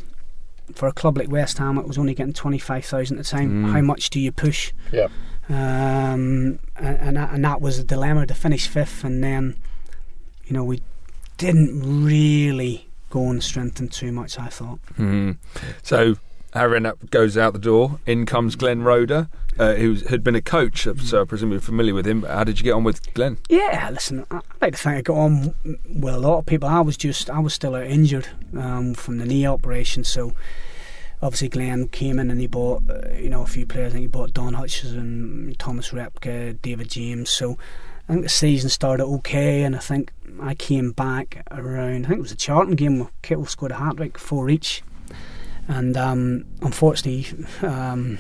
For a club like West Ham, it was only getting twenty-five thousand at the time. Mm. How much do you push? Yeah. Um, and, and, that, and that was a dilemma, to finish fifth, and then, you know, we didn't really go and strengthen too much, I thought. Mm. So Harry Redknapp goes out the door. In comes Glenn Roeder, uh, who had been a coach, mm. so I presume you're familiar with him. How did you get on with Glenn? Yeah, listen, I like to think I got on with a lot of people. I was just, I was still out injured um, from the knee operation, so obviously Glenn came in and he bought, uh, you know, a few players. I think he bought Don Hutchison, Thomas Repka, David James. So I think the season started okay, and I think I came back around, I think it was a Charlton game where Kittle scored a hat-trick, four each, and um, unfortunately um,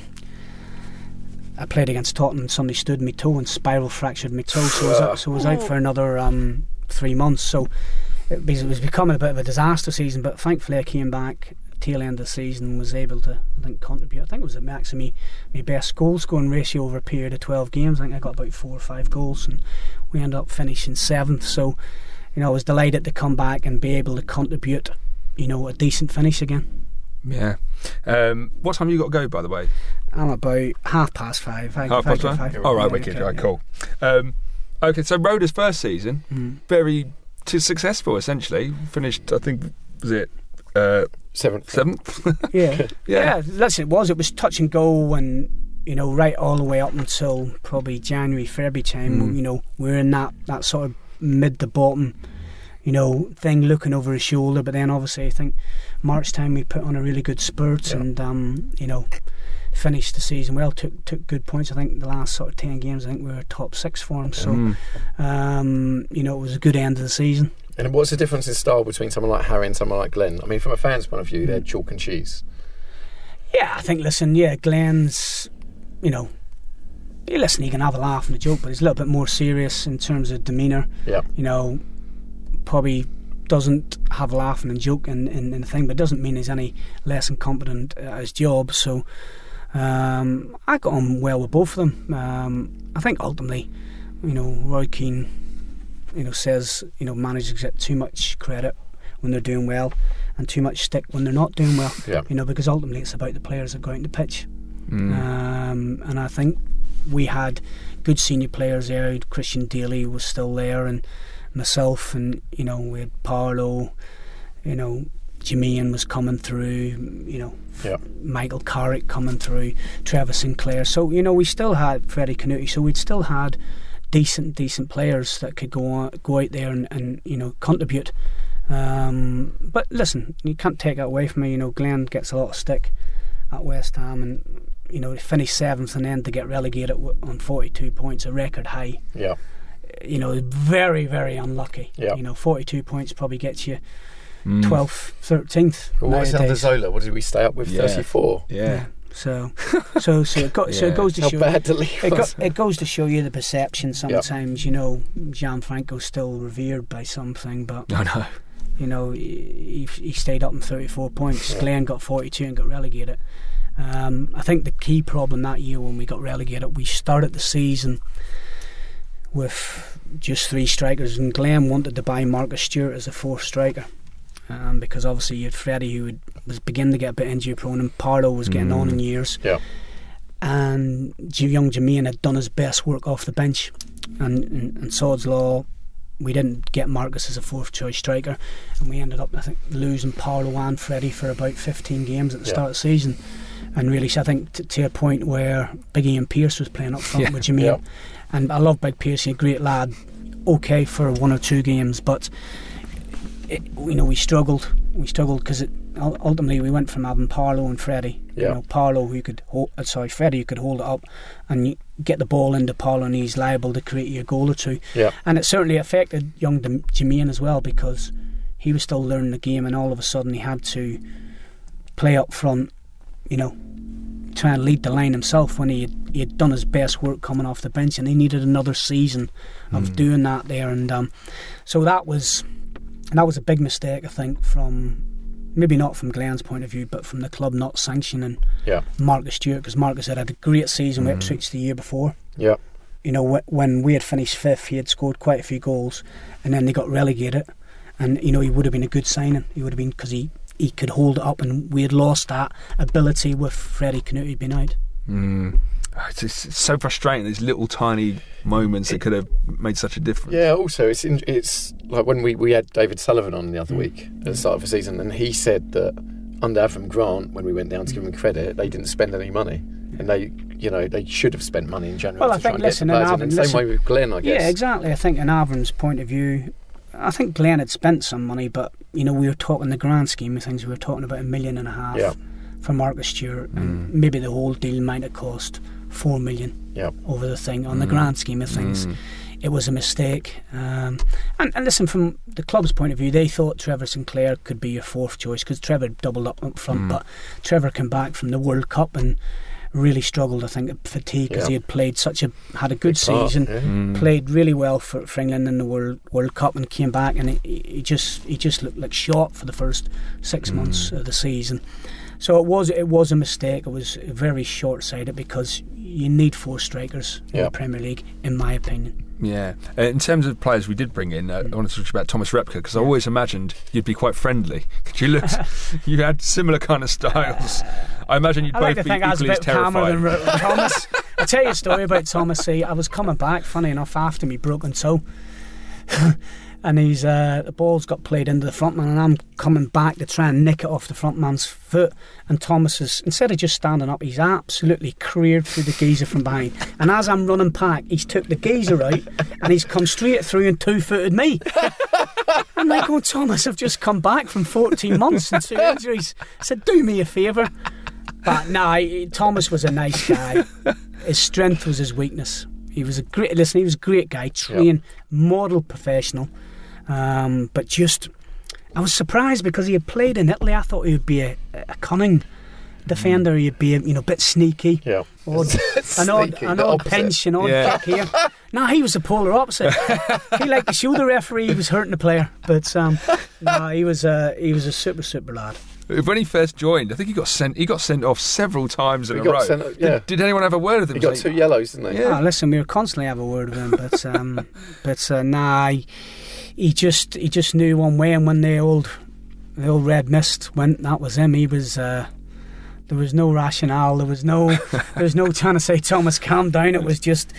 I played against Tottenham and somebody stood my toe and spiral fractured my toe, so I was out, so I was out for another um, three months. So it was, it was becoming a bit of a disaster season, but thankfully I came back tail end of the season, was able to, I think, contribute. I think it was a max of me, my best goal scoring ratio over a period of twelve games. I think I got about four or five goals, and we ended up finishing seventh. So, you know, I was delighted to come back and be able to contribute, you know, a decent finish again. Yeah. Um, what time have you got to go, by the way? I'm about half past five. Half five past five? All oh, right, yeah, wicked. Okay, right, yeah. Cool. Um, okay, so Roda's first season, mm. very too successful, essentially. Finished, I think, was it... Uh, seventh. Seventh? yeah. yeah. Yeah, that's it was. It was touch and go, and, you know, right all the way up until probably January, February time, mm. you know, we were in that, that sort of mid to bottom, you know, thing, looking over his shoulder. But then obviously I think March time we put on a really good spurt, yeah. and um, you know, finished the season well, took took good points. I think the last sort of ten games I think we were top six for him, so mm. um, you know, it was a good end of the season. And what's the difference in style between someone like Harry and someone like Glenn? I mean, from a fan's point of view, they're chalk and cheese. Yeah, I think, listen, yeah, Glenn's, you know, listen, he can have a laugh and a joke, but he's a little bit more serious in terms of demeanour. Yeah. You know, probably doesn't have a laugh and a joke in, in, in the thing, but doesn't mean he's any less incompetent at his job. So um, I got on well with both of them. Um, I think ultimately, you know, Roy Keane, you know, says, you know, managers get too much credit when they're doing well and too much stick when they're not doing well. Yeah. You know, because ultimately it's about the players that go out on the pitch. Mm. Um, and I think we had good senior players there. Christian Daly was still there, and myself, and you know, we had Paolo, you know, Jamian was coming through, you know, yeah. Michael Carrick coming through, Trevor Sinclair. So, you know, we still had Frédéric Kanouté, so we'd still had decent, decent players that could go on, go out there and, and you know, contribute. Um, but listen, you can't take that away from me. You know, Glenn gets a lot of stick at West Ham, and you know, to finish seventh and then to get relegated on forty-two points, a record high. Yeah. You know, very, very unlucky. Yeah. You know, forty-two points probably gets you mm. twelfth, thirteenth. Well, what's under Zola? What did we stay up with? Yeah. thirty-four. Yeah. yeah. So, so, so it, go, yeah. so it goes to How show. Bad to leave it, go, it goes to show you the perception. Sometimes, yep. you know, Gianfranco's still revered by something, but no, no. You know, he, he stayed up in thirty-four points. Yeah. Glenn got forty-two and got relegated. Um, I think the key problem that year when we got relegated, we started the season with just three strikers, and Glenn wanted to buy Marcus Stewart as a fourth striker, um, because obviously you had Freddie, who would, was beginning to get a bit injury prone, and Parlow was getting mm. on in years, yeah. and young Jermaine had done his best work off the bench, and, and, and Sod's Law, we didn't get Marcus as a fourth choice striker, and we ended up, I think, losing Paolo and Freddie for about fifteen games at the yeah. start of the season. And really, I think t- to a point where Big Ian Pearce was playing up front yeah. with Jameel, yeah. and I love Big Pearce, he's a great lad, okay for one or two games, but it, you know, we struggled we struggled because ultimately we went from having Paolo and Freddie, yeah. you know, Paolo who could hold, sorry Freddie who could hold it up, and you get the ball into Paolo and he's liable to create you a goal or two, yeah. and it certainly affected young Jameen as well, because he was still learning the game, and all of a sudden he had to play up front, you know, try and lead the line himself when he had, he had done his best work coming off the bench, and he needed another season of mm. doing that there. And um, so that was that was a big mistake, I think, from maybe not from Glenn's point of view, but from the club not sanctioning yeah. Marcus Stewart, because Marcus had had a great season mm. with Ipswich the year before. Yeah, you know, when we had finished fifth, he had scored quite a few goals, and then they got relegated, and you know, he would have been a good signing. He would have been, because he. he could hold it up, and we had lost that ability with Frédéric Kanouté being out. Mm. It's, it's so frustrating, these little tiny moments it, that could have made such a difference. Yeah, also, it's in, it's like when we, we had David Sullivan on the other mm. week at the start of the season, and he said that under Avram Grant, when we went down to give him credit, they didn't spend any money. And they, you know, they should have spent money in January well, to I try think, and listen, get the players in. The same way with Glenn, I guess. Yeah, exactly. I think in Avram's point of view, I think Glenn had spent some money, but you know, we were talking the grand scheme of things. We were talking about a million and a half yeah. for Marcus Stewart, and mm. maybe the whole deal might have cost four million yep. over the thing. On mm. the grand scheme of things, mm. it was a mistake. Um, and, and listen, from the club's point of view, they thought Trevor Sinclair could be your fourth choice, because Trevor doubled up up front, mm. but Trevor came back from the World Cup and really struggled, I think, fatigue, because yeah. he had played such a had a good Big season, part, yeah. mm. played really well for, for England in the World World Cup, and came back, and he, he just he just looked like shot for the first six mm. months of the season. So it was it was a mistake. It was very short-sighted, because you need four strikers yeah. in the Premier League, in my opinion. Yeah. Uh, in terms of players we did bring in, uh, I want to talk about Thomas Repka, because yeah. I always imagined you'd be quite friendly. You looked, you had similar kind of styles. I imagine you'd I like both to be think equally as terrified. Than R- Thomas. I'll tell you a story about Thomas. He, I was coming back, funny enough, after me broken toe. And he's uh, the ball's got played into the front man, and I'm coming back to try and nick it off the front man's foot, and Thomas is, instead of just standing up, he's absolutely careered through the geezer from behind, and as I'm running back, he's took the geezer out and he's come straight through and two-footed me. I'm like, oh Thomas, I've just come back from fourteen months and two injuries. I said, do me a favour. But no, nah, Thomas was a nice guy. His strength was his weakness. He was a great listen. He was a great guy, trained, yep. model professional, um, but just I was surprised, because he had played in Italy. I thought he would be a, a cunning defender. Mm. He'd be a, you know a bit sneaky, yeah, odd, an odd, an odd pinch, an odd yeah. kick here. No, he was the polar opposite. He liked to show the referee he was hurting the player, but um, no, he was a he was a super super lad. When he first joined, I think he got sent. He got sent off several times in he a row. Sent, yeah. did, did anyone have a word with him? He got two yellows, didn't he? Yeah. Oh, listen, we were constantly have a word with him, but um, but uh, nah, he, he just he just knew one way. And when the old the old red mist went, that was him. He was uh, there was no rationale. There was no there was no trying to say, Thomas, calm down. It was just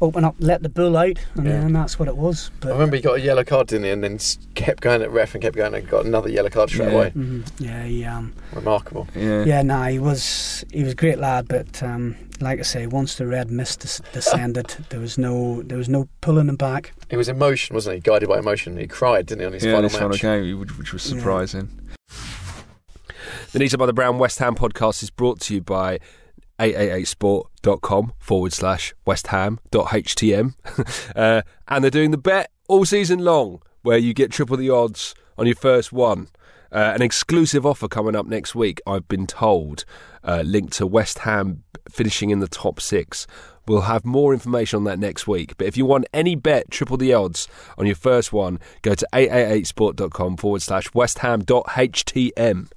open up, let the bull out, and, yeah. and that's what it was. But I remember he got a yellow card, didn't he, and then kept going at ref and kept going and got another yellow card straight yeah. away. Mm-hmm. Yeah, he, um, remarkable. Yeah, yeah no, nah, he was he was a great lad, but um, like I say, once the red mist descended, there was no there was no pulling him back. He was emotion, wasn't he? Guided by emotion. He cried, didn't he, on his yeah, final match? Yeah, his final game, which was surprising. Yeah. The Knees Up by the Brown West Ham podcast is brought to you by eight eight eight sport dot com forward slash West Ham dot H T M. Uh, and they're doing the bet all season long, where you get triple the odds on your first one. Uh, an exclusive offer coming up next week, I've been told, uh, linked to West Ham finishing in the top six. We'll have more information on that next week. But if you want any bet, triple the odds on your first one, go to eight eight eight sport dot com forward slash West Ham dot H T M.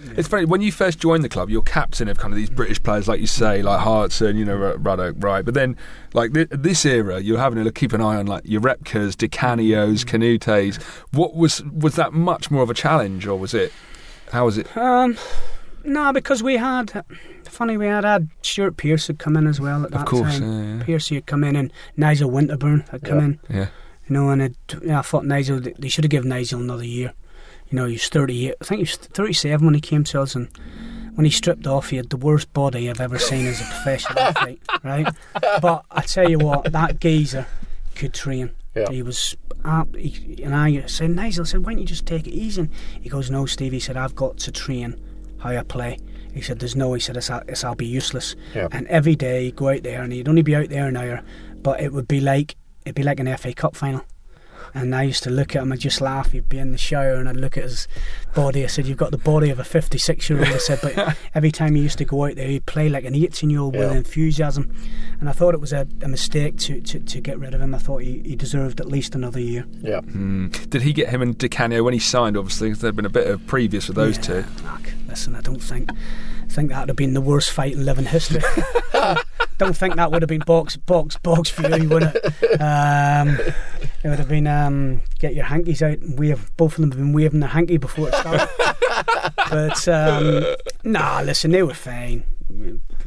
Yeah. It's funny, when you first joined the club, you're captain of kind of these British players, like you say, like Hartson, you know, Ruddock, right? But then, like th- this era, you're having to keep an eye on like your Repkas, Di Canios, Kanoutés. What was was that much more of a challenge, or was it? How was it? Um, no, because we had, funny, we had had Stuart Pearce had come in as well at that of course, time. Yeah, yeah. Pearce had come in, and Nigel Winterburn had come yeah. in. Yeah, you know, and it, yeah, I thought Nigel, they should have given Nigel another year. You know, he was thirty-eight. I think he was thirty-seven when he came to us, and when he stripped off, he had the worst body I've ever seen as a professional athlete, right? But I tell you what, that geezer could train. Yeah. He was, at, he, and I said, Nigel, I said, why don't you just take it easy? And he goes, no, Steve, he said, I've got to train how I play. He said, there's no, he said, it's, it's, I'll be useless. Yeah. And every day he'd go out there, and he'd only be out there an hour, but it would be like, it'd be like an F A Cup final. And I used to look at him and just laugh. He'd be in the shower and I'd look at his body. I said, you've got the body of a fifty-six year old. I said, but every time he used to go out there, he'd play like an eighteen year old yeah. with enthusiasm. And I thought it was a, a mistake to, to, to get rid of him. I thought he, he deserved at least another year. Yeah. Mm. Did he get him and Di Canio when he signed? Obviously, there'd been a bit of previous with those yeah, two. Look, listen, I don't think I think that would have been the worst fight in living history. Don't think that would have been box, box, box for you, would it? Um, it would have been um, get your hankies out and wave. Both of them have been waving their hanky before it started. But um, nah, listen, they were fine.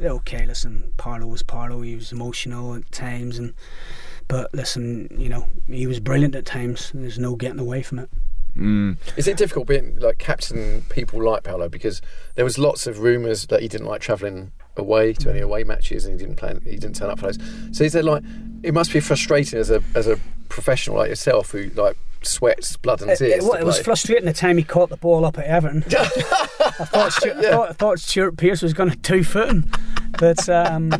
Okay, listen, Paolo was Paolo. He was emotional at times, and but listen, you know, he was brilliant at times. There's no getting away from it. Mm. Is it difficult being like captain people like Paolo, because there was lots of rumours that he didn't like travelling away to any away matches and he didn't play, he didn't turn up for those. So is there like it must be frustrating as a as a professional like yourself who like sweats blood and tears. It, it, it was frustrating the time he caught the ball up at Everton. I thought Stuart, yeah. I thought, I thought Stuart Pearce was going to two foot him, but um,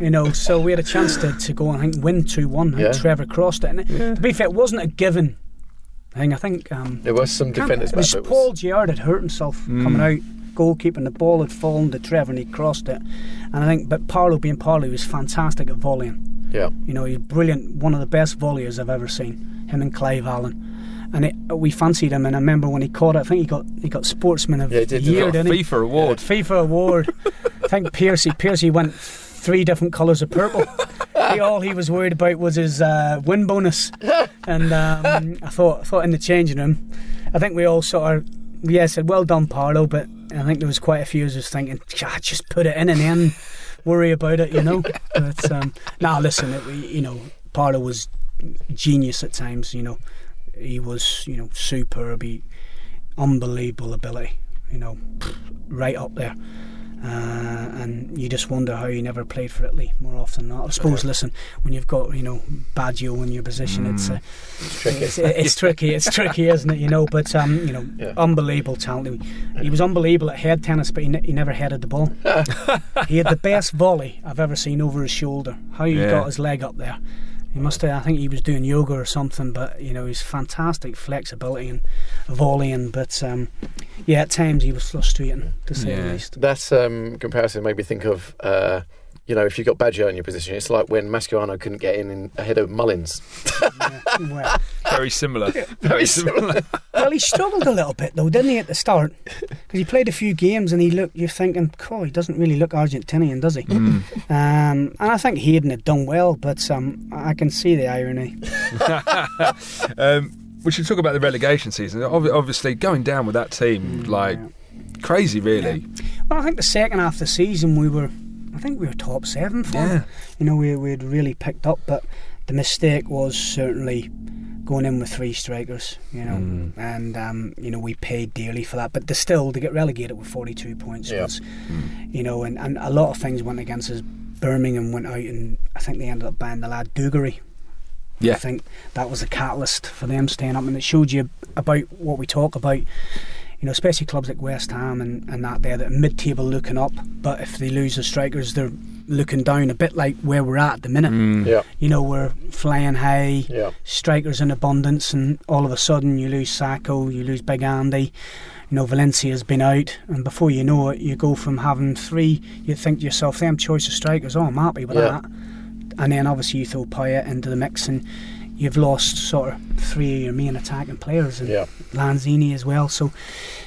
you know, so we had a chance to, to go and I think win two one. Yeah. Trevor crossed it, and yeah. to be fair, it wasn't a given. I think um, there was some defenders. It was Paul Gerrard had hurt himself mm. coming out goalkeeper, and the ball had fallen to Trevor and he crossed it. And I think, but Paolo being Paolo, he was fantastic at volleying. Yeah. You know, he's brilliant, one of the best volleyers I've ever seen, him and Clive Allen. And it, we fancied him, and I remember when he caught it, I think he got he got Sportsman of yeah, he did, the Year, didn't he? FIFA award. Yeah, FIFA award. I think Piercy, Piercy went three different colours of purple. He, all he was worried about was his uh, win bonus. And um, I thought, I thought in the changing room, I think we all sort of, yeah, said, well done, Paolo, but I think there was quite a few of us thinking, just put it in and then worry about it, you know. But um, now, nah, listen, it, you know, Paolo was genius at times, you know. He was, you know, superb. He, unbelievable ability, you know, right up there. Uh, and you just wonder how he never played for Italy more often than not. I suppose, listen, when you've got, you know, Baggio in your position, mm. it's, uh, it's tricky. It's, it's tricky, it's tricky, isn't it? You know, but um, you know, yeah. unbelievable talent. He was unbelievable at head tennis, but he, ne- he never headed the ball. He had the best volley I've ever seen over his shoulder. How he yeah. got his leg up there. He must have, I think he was doing yoga or something, but, you know, his fantastic flexibility and volleying. But, um, yeah, at times he was frustrating, to say yeah. the least. That um, comparison made me think of, uh, you know, if you've got Baggio in your position, it's like when Mascherano couldn't get in, in ahead of Mullins. Yeah, well, very similar. Very similar. Well, he struggled a little bit, though, didn't he, at the start? Because he played a few games and he looked, you're thinking, cool, he doesn't really look Argentinian, does he? Mm. Um, and I think Hayden had done well, but um, I can see the irony. um, we should talk about the relegation season. Obviously, going down with that team, mm, like, yeah. crazy, really. Yeah. Well, I think the second half of the season, we were, I think we were top seven for yeah. You know, we, we'd really picked up, but the mistake was certainly going in with three strikers, you know, mm. and um, you know, we paid dearly for that. But to still to get relegated with forty-two points yeah. was, mm. you know, and, and a lot of things went against us. Birmingham went out, and I think they ended up buying the lad Dugarry. Yeah, I think that was the catalyst for them staying up, and it showed you about what we talk about. You know, especially clubs like West Ham and, and that there, that are mid-table looking up, but if they lose the strikers, they're looking down a bit like where we're at at the minute. Mm. Yeah. You know, we're flying high, yeah. strikers in abundance, and all of a sudden you lose Sacco, you lose Big Andy, you know, Valencia's been out, and before you know it, you go from having three, you think to yourself, them choice of strikers, oh, I'm happy with yeah. that. And then obviously you throw Payet into the mix, and you've lost sort of three of your main attacking players, and yeah. Lanzini as well. So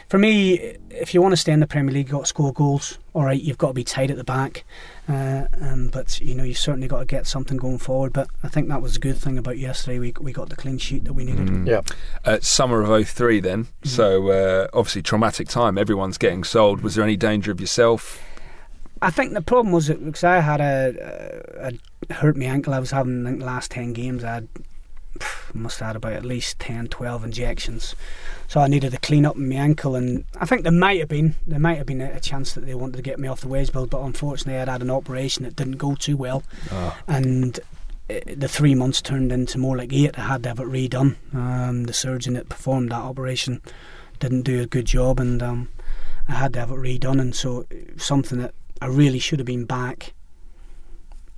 for me, if you want to stay in the Premier League, you've got to score goals. Alright, you've got to be tight at the back, uh, um, but you know, you've certainly got to get something going forward. But I think that was a good thing about yesterday. We we got the clean sheet that we needed. Mm. Yeah, uh, summer of oh three then, mm. so uh, obviously traumatic time, everyone's getting sold. Was there any danger of yourself? I think the problem was that because I had a, a, a hurt my ankle. I was having, I think, the last ten games I had must have had about at least ten, twelve injections, so I needed a clean up in my ankle, and I think there might have been there might have been a chance that they wanted to get me off the wage bill, but unfortunately I'd had an operation that didn't go too well, oh. and it, the three months turned into more like eight. I had to have it redone. Um, the surgeon that performed that operation didn't do a good job, and um, I had to have it redone, and so something that I really should have been back,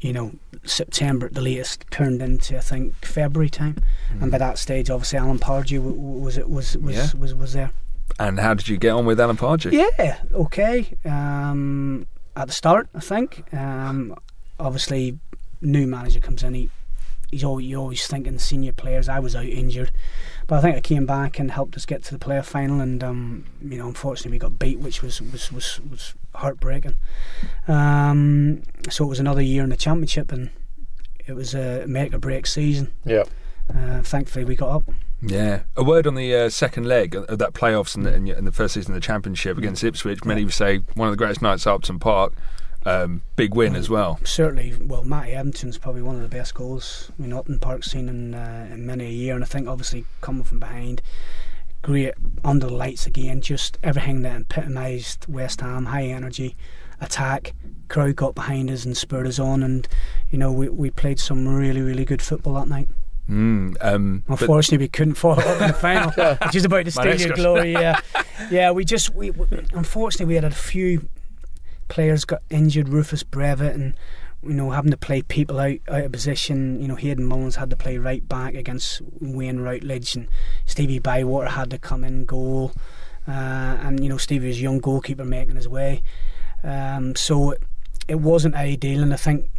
you know, September at the latest, turned into, I think, February time, mm. and by that stage, obviously, Alan Pardew w- w- was it was was, yeah. was was was there. And how did you get on with Alan Pardew? Yeah, okay. Um, at the start, I think, um, obviously, new manager comes in. He he's always, you're always thinking senior players. I was out injured, but I think I came back and helped us get to the playoff final, and um, you know, unfortunately, we got beat, which was was was. was heartbreaking. Um, so it was another year in the Championship, and it was a make or break season. Yeah. Uh, thankfully, we got up. Yeah. A word on the uh, second leg of that playoffs and the, and the first season of the Championship against Ipswich. Many would say one of the greatest nights at Upton Park. Um, big win well, as well. Certainly. Well, Matty Edmonton's probably one of the best goals in Upton Park's seen in, uh, in many a year, and I think obviously coming from behind. Great under the lights again, just everything that epitomised West Ham, high energy, attack, crowd got behind us and spurred us on, and you know, we we played some really, really good football that night. Mm, um, Unfortunately, we couldn't follow up in the final, which is about to steal your glory. Yeah, yeah. We just, we, we unfortunately we had a few players got injured, Rufus Brevitt, and you know, having to play people out, out of position. You know, Hayden Mullins had to play right back against Wayne Routledge, and Stevie Bywater had to come in goal. uh, and you know, Stevie was a young goalkeeper making his way, um, so it, it wasn't ideal. And I think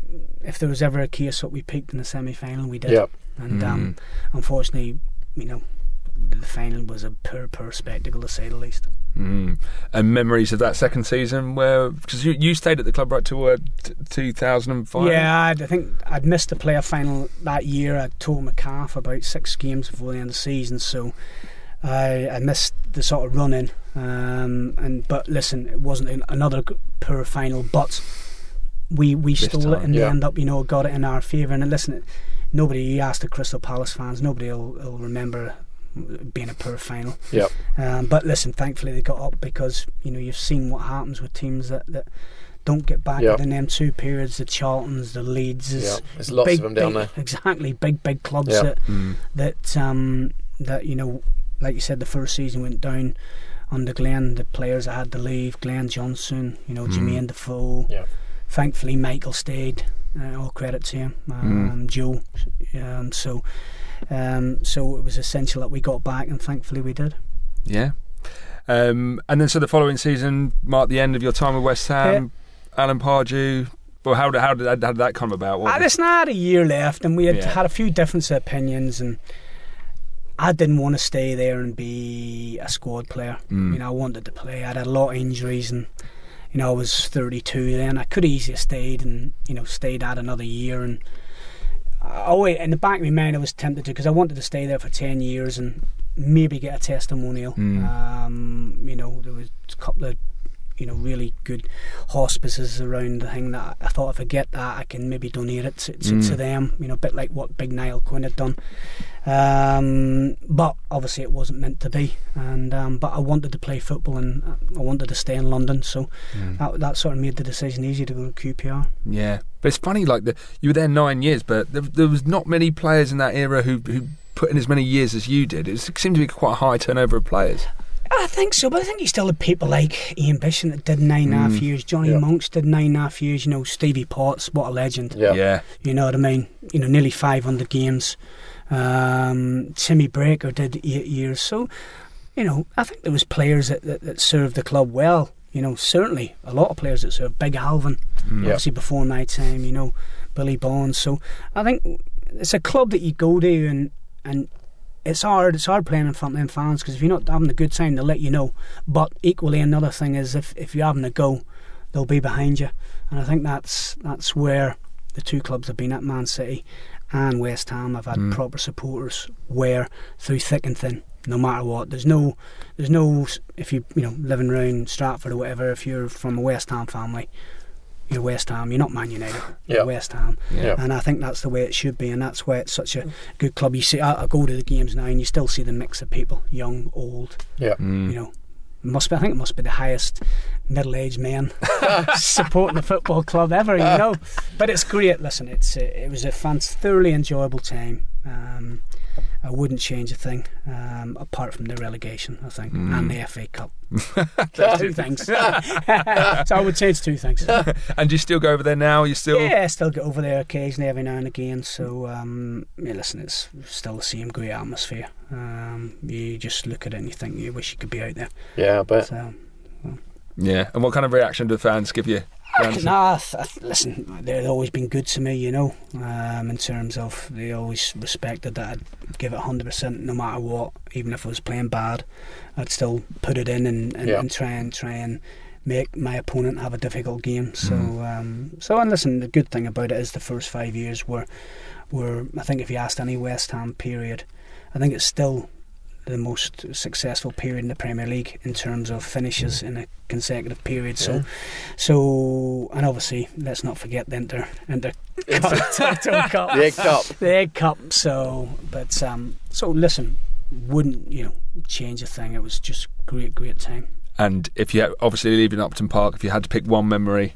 if there was ever a case that we peaked in the semi-final, we did. Yep. And mm. um, unfortunately, you know, the final was a poor, poor spectacle, to say the least. Mm. And memories of that second season, where, because you, you stayed at the club right to uh, t- two thousand five. Yeah, I'd, I think I'd missed the playoff final that year. I tore my calf about six games before the end of the season, so I, I missed the sort of run in. Um, and but listen, it wasn't another poor final, but we we this stole time, it in yeah. the end up. You know, got it in our favour. And listen, nobody you asked the Crystal Palace fans, nobody will, will remember being a poor final. Yep. Um, but listen, thankfully they got up, because you know, you've seen what happens with teams that, that don't get back yep. in them two periods, the Charltons, the Leeds, yep. there's lots big, of them down big, there exactly big big clubs yep. that mm. that um, that you know, like you said, the first season went down under Glenn, the players that had to leave, Glenn Johnson, you know, mm. Jermaine Defoe, yep. thankfully Michael stayed, uh, all credit to him, um, mm. Joe, um, so Um, so it was essential that we got back, and thankfully we did. Yeah. Um, and then so the following season marked the end of your time with West Ham. Yeah. Alan Pardew. Well, how did how did, how did that come about? I just had a year left, and we had yeah. had a few difference of opinions, and I didn't want to stay there and be a squad player. Mm. You know, I wanted to play. I had a lot of injuries, and you know, I was thirty-two then. I could easily have stayed, and you know, stayed out another year. And oh, in the back of my mind, I was tempted to, because I wanted to stay there for ten years and maybe get a testimonial. Mm. Um, you know, there was a couple of, you know, really good hospices around the thing that I thought, if I get that, I can maybe donate it to, to, mm. to them. You know, a bit like what Big Niall Quinn had done. Um, but obviously, it wasn't meant to be. And um, but I wanted to play football, and I wanted to stay in London, so mm. that, that sort of made the decision easy to go to Q P R. Yeah, but it's funny. Like the, you were there nine years, but there, there was not many players in that era who who put in as many years as you did. It seemed to be quite a high turnover of players. I think so, but I think you still had people like Ian Bisham that did nine and a half mm. years. Johnny yep. Monks did nine and a half years. You know, Stevie Potts, what a legend. Yep. Yeah, you know what I mean. You know, nearly five hundred games. Um, Timmy Breaker did eight years. So, you know, I think there was players that, that, that served the club well. You know, certainly a lot of players that served. Big Alvin, mm. obviously yep. before my time. You know, Billy Bonds. So I think it's a club that you go to, and and. It's hard. It's hard playing in front of them fans, because if you're not having a good time, they'll let you know. But equally, another thing is, if, if you're having a go, they'll be behind you. And I think that's that's where the two clubs have been at. Man City and West Ham have had mm. proper supporters, where through thick and thin, no matter what. There's no, there's no. If you you know living around Stratford or whatever, if you're from a West Ham family, you're West Ham, you're not Man United, you're yep. West Ham. Yep. And I think that's the way it should be, and that's why it's such a good club. You see, I, I go to the games now, and you still see the mix of people, young, old. Yeah, mm. you know, must be. I think it must be the highest middle-aged men supporting the football club ever. You know, but it's great. Listen, it's a, it was a fun, thoroughly enjoyable time. Um, I wouldn't change a thing, um, apart from the relegation, I think, mm. and the F A Cup. Those two things. So I would say it's two things. And do you still go over there now? You still? Yeah, I still go over there occasionally, every now and again. So um, yeah, listen, it's still the same great atmosphere. Um, you just look at it and you think you wish you could be out there. Yeah, I bet. So, well. Yeah, and what kind of reaction do the fans give you? Nah, I th- listen, they've always been good to me, you know, um, in terms of they always respected that I'd give it one hundred percent no matter what. Even if I was playing bad, I'd still put it in and, and, yeah. and try and try and make my opponent have a difficult game. So, mm. um, so and listen, the good thing about it is the first five years were, were I think if you asked any West Ham period, I think it's still the most successful period in the Premier League in terms of finishes mm. in a consecutive period. So, yeah. so and obviously, let's not forget the Inter, Inter Cup, the Egg Cup, the Egg Cup. So, but um, so listen, wouldn't you know change a thing? It was just great, great time. And if you had, obviously leaving Upton Park, if you had to pick one memory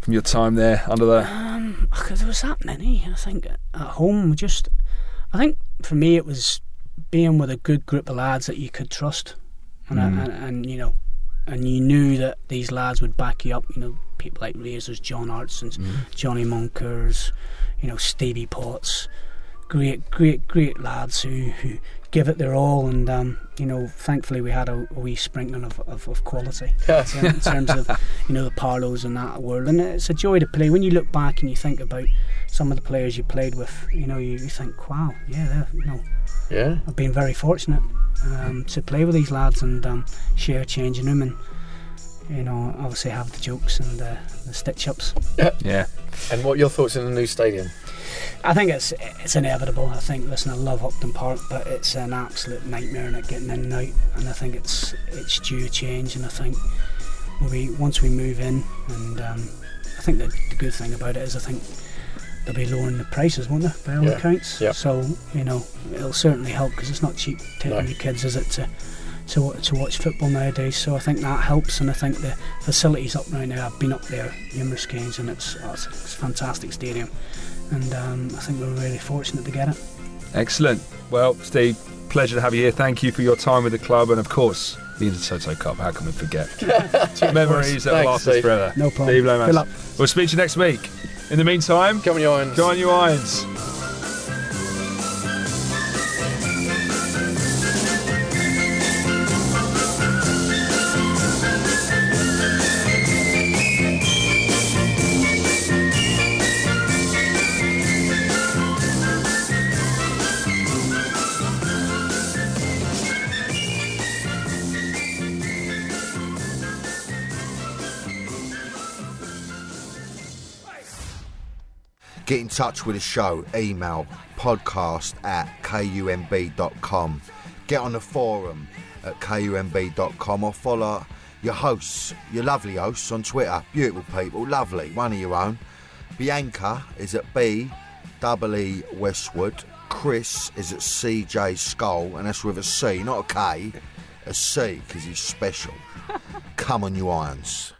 from your time there under there, um, there was that many. I think at home, just I think for me it was being with a good group of lads that you could trust, and, mm. and, and you know, and you knew that these lads would back you up. You know, people like Razors, John Hartson's, mm. Johnny Moncur's, you know, Stevie Potts, great, great, great lads who, who give it their all, and um, you know, thankfully we had a, a wee sprinkling of, of, of quality in, in terms of, you know, the Parlos and that world. And it's a joy to play. When you look back and you think about some of the players you played with, you know, you, you think, wow, yeah, you know, yeah, I've been very fortunate um, to play with these lads and um, share changing them, and you know, obviously have the jokes and uh, the stitch-ups. Yeah. Yeah. And what are your thoughts on the new stadium? I think it's it's inevitable. I think, listen, I love Upton Park, but it's an absolute nightmare not getting in and out. And I think it's it's due change. And I think we once we move in, and um, I think the, the good thing about it is I think they'll be lowering the prices, won't they? By all yeah. accounts. Yeah. So you know, it'll certainly help, because it's not cheap taking no. your kids, is it, to to to watch football nowadays. So I think that helps, and I think the facilities up right now, I've been up there numerous games, and it's, oh, it's a fantastic stadium, and um, I think we're really fortunate to get it. Excellent. Well, Steve, pleasure to have you here. Thank you for your time with the club, and of course the Intertoto Cup. How can we forget? Memories that last us forever. No problem. Steve Lomas. We'll speak to you next week. In the meantime, come on your irons. Come on your irons. Get in touch with the show, email podcast at kumb dot com. Get on the forum at kumb dot com, or follow your hosts, your lovely hosts on Twitter. Beautiful people, lovely, one of your own. Bianca is at B E E Westwood. Chris is at C J Skull, and that's with a C, not a K, a C, because he's special. Come on, you irons.